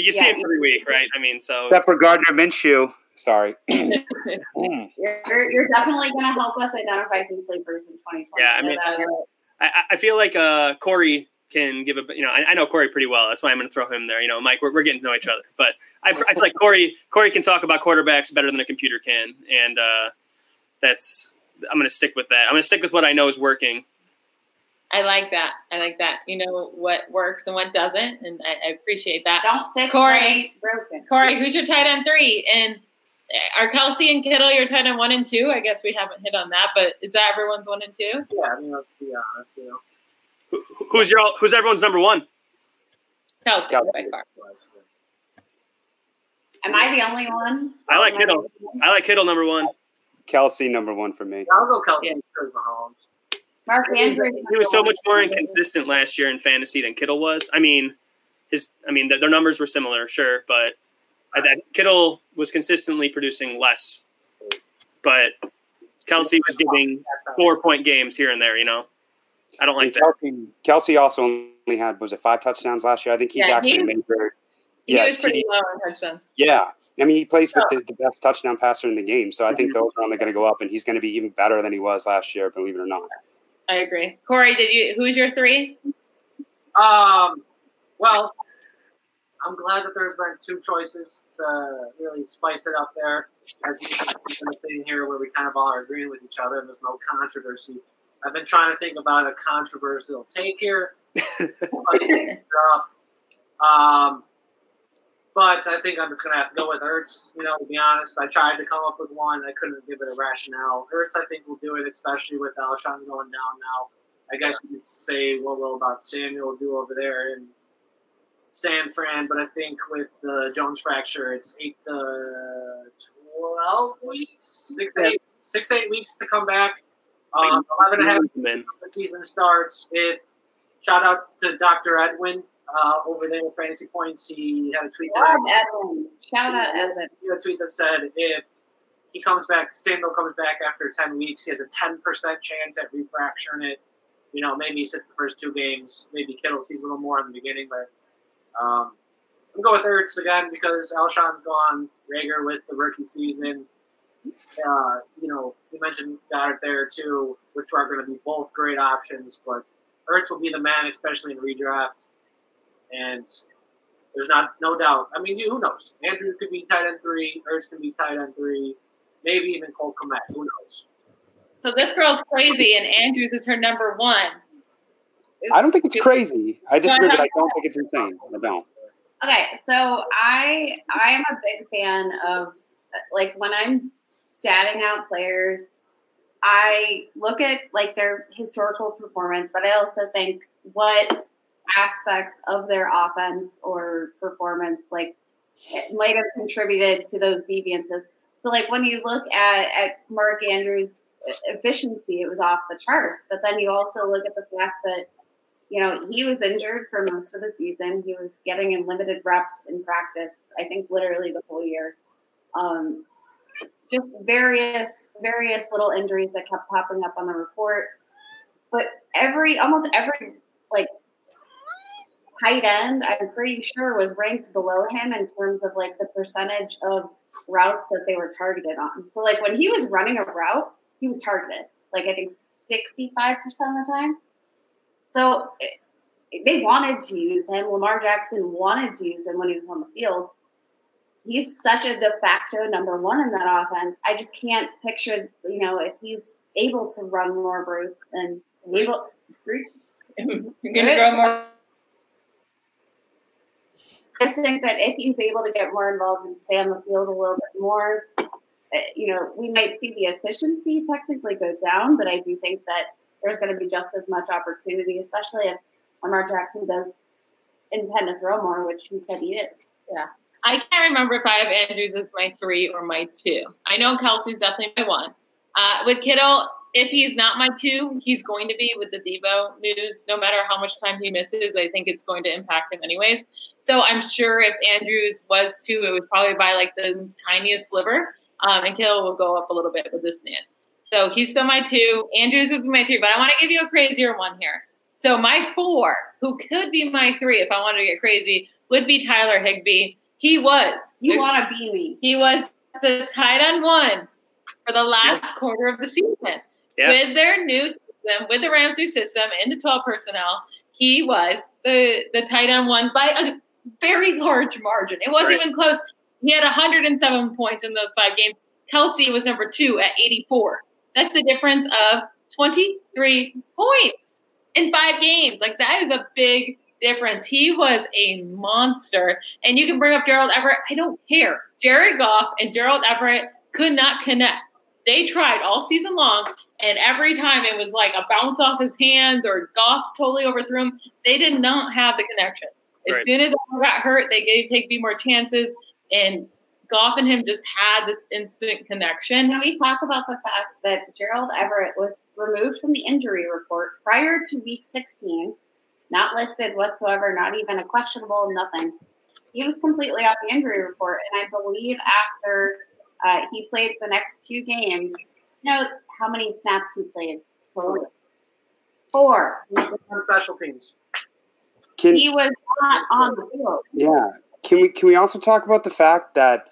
yeah, see it every week, right? I mean, so except for Gardner Minshew. Sorry, mm. you're you're definitely going to help us identify some sleepers in twenty twenty. Yeah, I mean, I, I feel like uh, Corey can give a you know I, I know Corey pretty well. That's why I'm going to throw him there. You know, Mike, we're we're getting to know each other, but I, I feel like Corey Corey can talk about quarterbacks better than a computer can, and uh, that's I'm going to stick with that. I'm going to stick with what I know is working. I like that. I like that. You know what works and what doesn't, and I, I appreciate that. Don't fix Corey. Broken. Corey, who's your tight end three? And are Kelce and Kittle your tight end one and two? I guess we haven't hit on that, but is that everyone's one and two? Yeah, I mean, let's be honest. You know, Who, who's your who's everyone's number one? Kelce, Kelce by far. Am I the only one? I like Kittle. I like Kittle number one. Kelce number one for me. I'll go Kelce yeah. because Mahomes. Mark Andrews. He was so much more inconsistent last year in fantasy than Kittle was. I mean, his. I mean, their numbers were similar, sure, but I, that Kittle was consistently producing less. But Kelce was giving four-point games here and there. You know, I don't like and that. Kelce, Kelce also only had was it five touchdowns last year? I think he's yeah, actually he, made for. Yeah, he was pretty low on touchdowns. Yeah. I mean, he plays with the, the best touchdown passer in the game, so I think those are only going to go up, and he's going to be even better than he was last year, believe it or not. I agree. Corey, did you? Who's your three? Um, well, I'm glad that there's been two choices to really spice it up there. As we're sitting here where we kind of all are agreeing with each other and there's no controversy. I've been trying to think about a controversial take here. um, but I think I'm just going to have to go with Ertz, you know, to be honest. I tried to come up with one. I couldn't give it a rationale. Ertz, I think, will do it, especially with Alshon going down now. I guess you could say what will about Samuel do over there in San Fran, but I think with the Jones fracture, it's eight to twelve weeks, six to eight, six to eight weeks to come back. Um, eleven and a half weeks the season starts. If, shout out to Doctor Edwin. Uh, over there, Fantasy Points, he had a tweet. Shout out Evan. Shout out Evan. He had a tweet that said if he comes back, Samuel comes back after ten weeks, he has a ten percent chance at refracturing it. You know, maybe he sits the first two games. Maybe Kittle sees a little more in the beginning, but um, I'm going to go with Ertz again because Alshon's gone. Reagor with the rookie season. Uh, you know, you mentioned Goddard there too, which are going to be both great options, but Ertz will be the man, especially in redraft. And there's not no doubt. I mean, who knows? Andrews could be tight end three. Ertz could be tight end three. Maybe even Cole Kmet. Who knows? So this girl's crazy, and Andrews is her number one. I don't think it's crazy. I just no, heard that I don't think it's insane. I don't. Okay, so I I am a big fan of, like, when I'm statting out players, I look at, like, their historical performance, but I also think what – aspects of their offense or performance, like, it might have contributed to those deviances. So, like, when you look at, at Mark Andrews' efficiency, it was off the charts. But then you also look at the fact that you know, he was injured for most of the season. He was getting in limited reps in practice, I think literally the whole year. Um, just various, various little injuries that kept popping up on the report. But every, almost every, like, tight end, I'm pretty sure, was ranked below him in terms of, like, the percentage of routes that they were targeted on. So, like, when he was running a route, he was targeted, like, I think sixty-five percent of the time. So it, it, they wanted to use him. Lamar Jackson wanted to use him when he was on the field. He's such a de facto number one in that offense. I just can't picture, you know, if he's able to run more routes and able to grow more. I just think that if he's able to get more involved and stay on the field a little bit more, you know, we might see the efficiency technically go down, but I do think that there's going to be just as much opportunity, especially if Lamar Jackson does intend to throw more, which he said he is. Yeah. I can't remember if I have Andrews as my three or my two. I know Kelsey's definitely my one. Uh, with Kittle, if he's not my two, he's going to be with the Deebo news. No matter how much time he misses, I think it's going to impact him anyways. So I'm sure if Andrews was two, it was probably by like the tiniest sliver. Um, and Kittle will go up a little bit with this news. So he's still my two. Andrews would be my three, but I want to give you a crazier one here. So my four, who could be my three if I wanted to get crazy, would be Tyler Higbee. He was. You want to be me. He was the tight end one for the last yep. quarter of the season. Yep. With their new system, with the Rams' new system and the twelve personnel, he was the, the tight end one by a very large margin. It wasn't right. even close. He had one hundred seven points in those five games. Kelsey was number two at eighty-four. That's a difference of twenty-three points in five games. Like, that is a big difference. He was a monster. And you can bring up Gerald Everett. I don't care. Jared Goff and Gerald Everett could not connect. They tried all season long, and every time it was like a bounce off his hands or Goff totally overthrew him. They did not have the connection. As right. soon as Everett got hurt, they gave Higbee more chances, and Goff and him just had this instant connection. Can we talk about the fact that Gerald Everett was removed from the injury report prior to week sixteen, not listed whatsoever, not even a questionable, nothing. He was completely off the injury report, and I believe after uh, he played the next two games, you know how many snaps he played totally? Four. On special teams. Can, he was not on the field. Yeah. Can we can we also talk about the fact that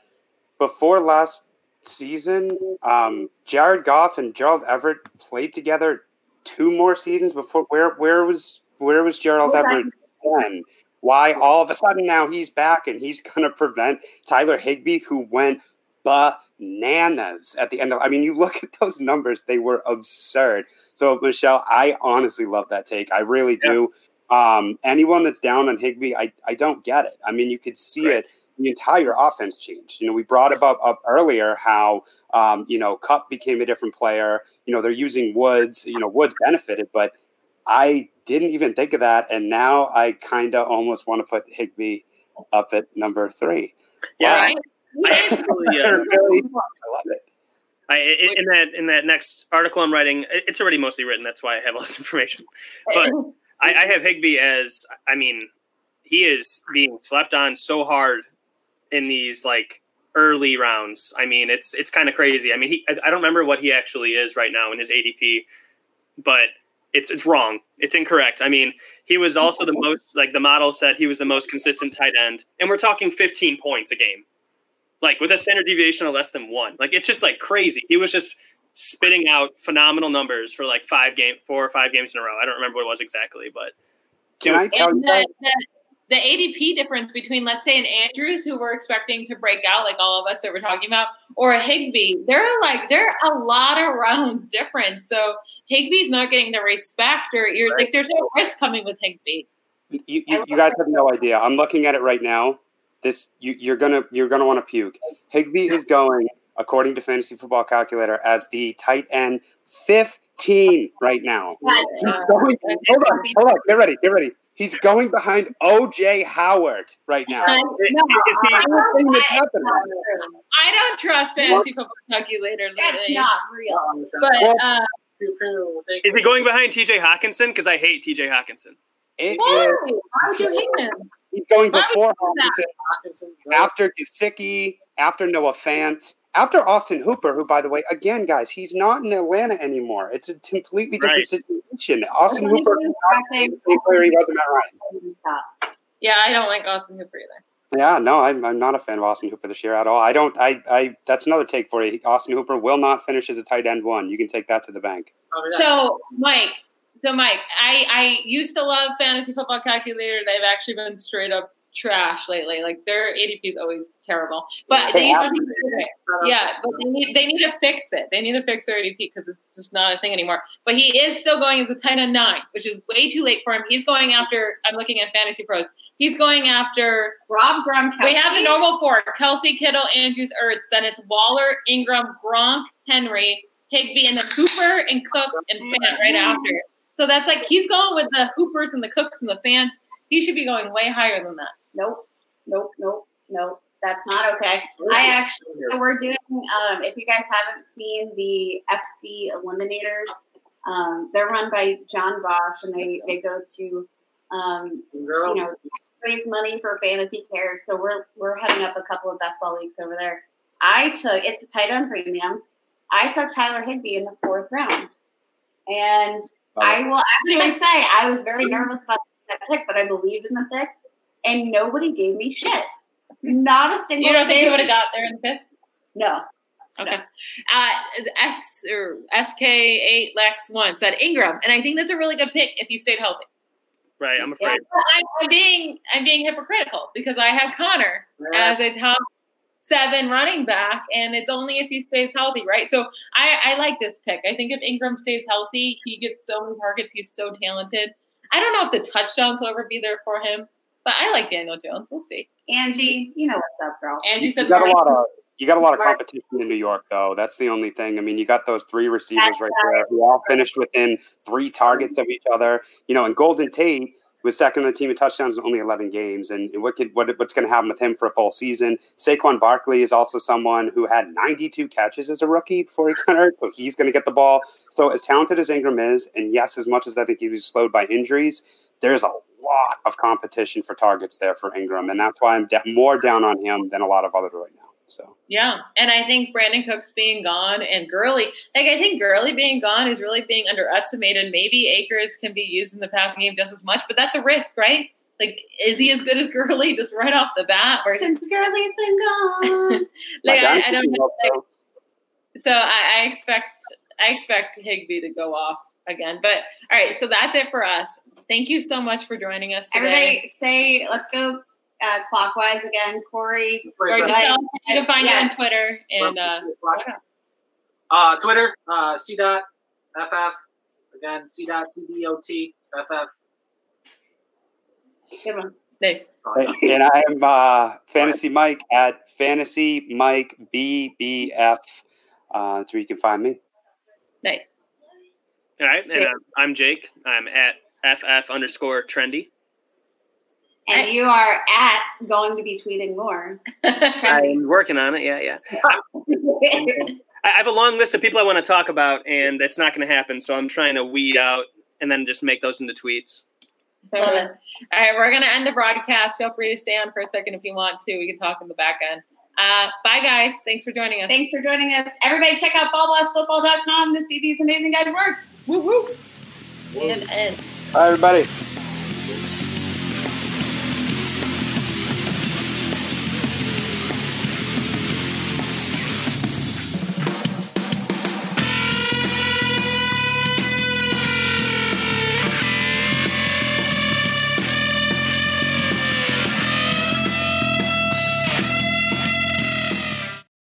before last season, um, Jared Goff and Gerald Everett played together two more seasons before? Where where was where was Gerald Everett then? Why all of a sudden now he's back and he's going to prevent Tyler Higbee, who went bananas at the end of? I mean, you look at those numbers; they were absurd. So, Michelle, I honestly love that take. I really do. Yeah. Um, anyone that's down on Higbee, I, I don't get it. I mean, you could see right. it. The entire offense changed. You know, we brought up, up earlier how, um, you know, Kupp became a different player. You know, they're using Woods. You know, Woods benefited, but I didn't even think of that. And now I kind of almost want to put Higbee up at number three. Yeah. Wow. I, I, actually, uh, I really love it. I, in that in that next article I'm writing, it's already mostly written. That's why I have all this information. But I, I have Higbee as, I mean, he is being slept on so hard in these, like, early rounds. I mean, it's it's kind of crazy. I mean, he I, I don't remember what he actually is right now in his A D P, but it's it's wrong. It's incorrect. I mean, he was also the most, like, the model said he was the most consistent tight end. And we're talking fifteen points a game, like, with a standard deviation of less than one. Like, it's just, like, crazy. He was just spitting out phenomenal numbers for like five game, four or five games in a row. I don't remember what it was exactly, but can I tell you the, the, the A D P difference between, let's say, an Andrews, who we're expecting to break out, like all of us that we're talking about, or a Higbee? There are like there are a lot of rounds difference. So Higbee's not getting the respect, or you're right. like there's no risk coming with Higbee. You, you, you guys have no idea. I'm looking at it right now. This you, you're gonna you're gonna want to puke. Higbee is going, according to Fantasy Football Calculator, as the tight end fifteen right now. He's going, hold on, hold on, get ready, get ready. He's going behind O J Howard right now. Uh, no, is he, I, don't, that's I, don't, I don't trust Fantasy Football Calculator. That's not real. But, uh, is he going behind T J Hockenson? Because I hate T J Hockenson. It Why? Is, Why would you hate him? He's going Why before Hawkinson, Hawkinson after Gesicki, after Noah Fant, after Austin Hooper, who, by the way, again, guys, he's not in Atlanta anymore. It's a completely different right. situation. Austin well, Hooper is not the player he was in that right. Yeah, I don't like Austin Hooper either. Yeah, no, I'm, I'm not a fan of Austin Hooper this year at all. I don't, I, I, that's another take for you. Austin Hooper will not finish as a tight end one. You can take that to the bank. So, Mike, so Mike, I, I used to love Fantasy Football Calculator. They've actually been straight up trash lately. Like their A D P is always terrible, but they used to be good. Yeah, but they need, they need to fix it. They need to fix their A D P because it's just not a thing anymore. But he is still going as a tight end nine, which is way too late for him. He's going after. I'm looking at Fantasy Pros. He's going after Rob Gronkowski. We have the normal four: Kelce, Kittle, Andrews, Ertz. Then it's Waller, Ingram, Gronk, Henry, Higbee, and then Hooper and Cook and Fant right after. So that's like he's going with the Hoopers and the Cooks and the Fants. He should be going way higher than that. Nope, nope, nope, nope. That's not okay. I actually, so we're doing, um, if you guys haven't seen the F C Eliminators, um, they're run by John Bosch, and they, they go to, um, you know, raise money for Fantasy Care. So we're we're heading up a couple of best ball leagues over there. I took, it's a tight end premium. I took Tyler Higbee in the fourth round. And oh. I will actually say I was very nervous about that pick, but I believed in the pick. And nobody gave me shit. Not a single. You don't think you would have got there in the fifth? No. Okay. No. Uh, S or S K eight Lex one said Ingram, and I think that's a really good pick if you stayed healthy. Right. I'm afraid. Yeah, I'm, I'm being I'm being hypocritical because I have Connor yeah. as a top seven running back, and it's only if he stays healthy, right? So I, I like this pick. I think if Ingram stays healthy, he gets so many targets. He's so talented. I don't know if the touchdowns will ever be there for him. But I like Daniel Jones. We'll see. Angie, you know what's up, girl. Angie said, you got a lot of, you got a lot of competition in New York, though. That's the only thing. I mean, you got those three receivers That's right there who all finished within three targets of each other. You know, and Golden Tate was second on the team in touchdowns in only eleven games. And what could, what what's going to happen with him for a full season? Saquon Barkley is also someone who had ninety-two catches as a rookie before he got hurt, so he's going to get the ball. So as talented as Ingram is, and yes, as much as I think he was slowed by injuries, there's a lot of competition for targets there for Ingram, and that's why I'm de- more down on him than a lot of others right now. So yeah, and I think Brandon Cooks being gone and Gurley, like I think Gurley being gone is really being underestimated. Maybe Akers can be used in the passing game just as much, but that's a risk, right? Like, is he as good as Gurley just right off the bat? Or since Gurley's been gone, like I, I don't know. Like, so I, I expect I expect Higbee to go off again. But all right, so that's it for us. Thank you so much for joining us today. Everybody say, let's go uh, clockwise again. Corey. Or you can find yeah. you on Twitter. and uh, uh, Twitter, uh, C dot F F. Again, C dot T D O T F F. Good one. Nice. And I am uh, Fantasy Mike at Fantasy Mike B B F. Uh, that's where you can find me. Nice. All right. And uh, I'm Jake. I'm at F F underscore trendy. And you are at going to be tweeting more. I'm working on it. Yeah, yeah. I have a long list of people I want to talk about, and it's not going to happen. So I'm trying to weed out and then just make those into tweets. All right, we're going to end the broadcast. Feel free to stay on for a second if you want to. We can talk in the back end. Uh, bye, guys. Thanks for joining us. Thanks for joining us. Everybody check out ball blast football dot com to see these amazing guys work. Woo, woo. Woo. And end. Hi, everybody.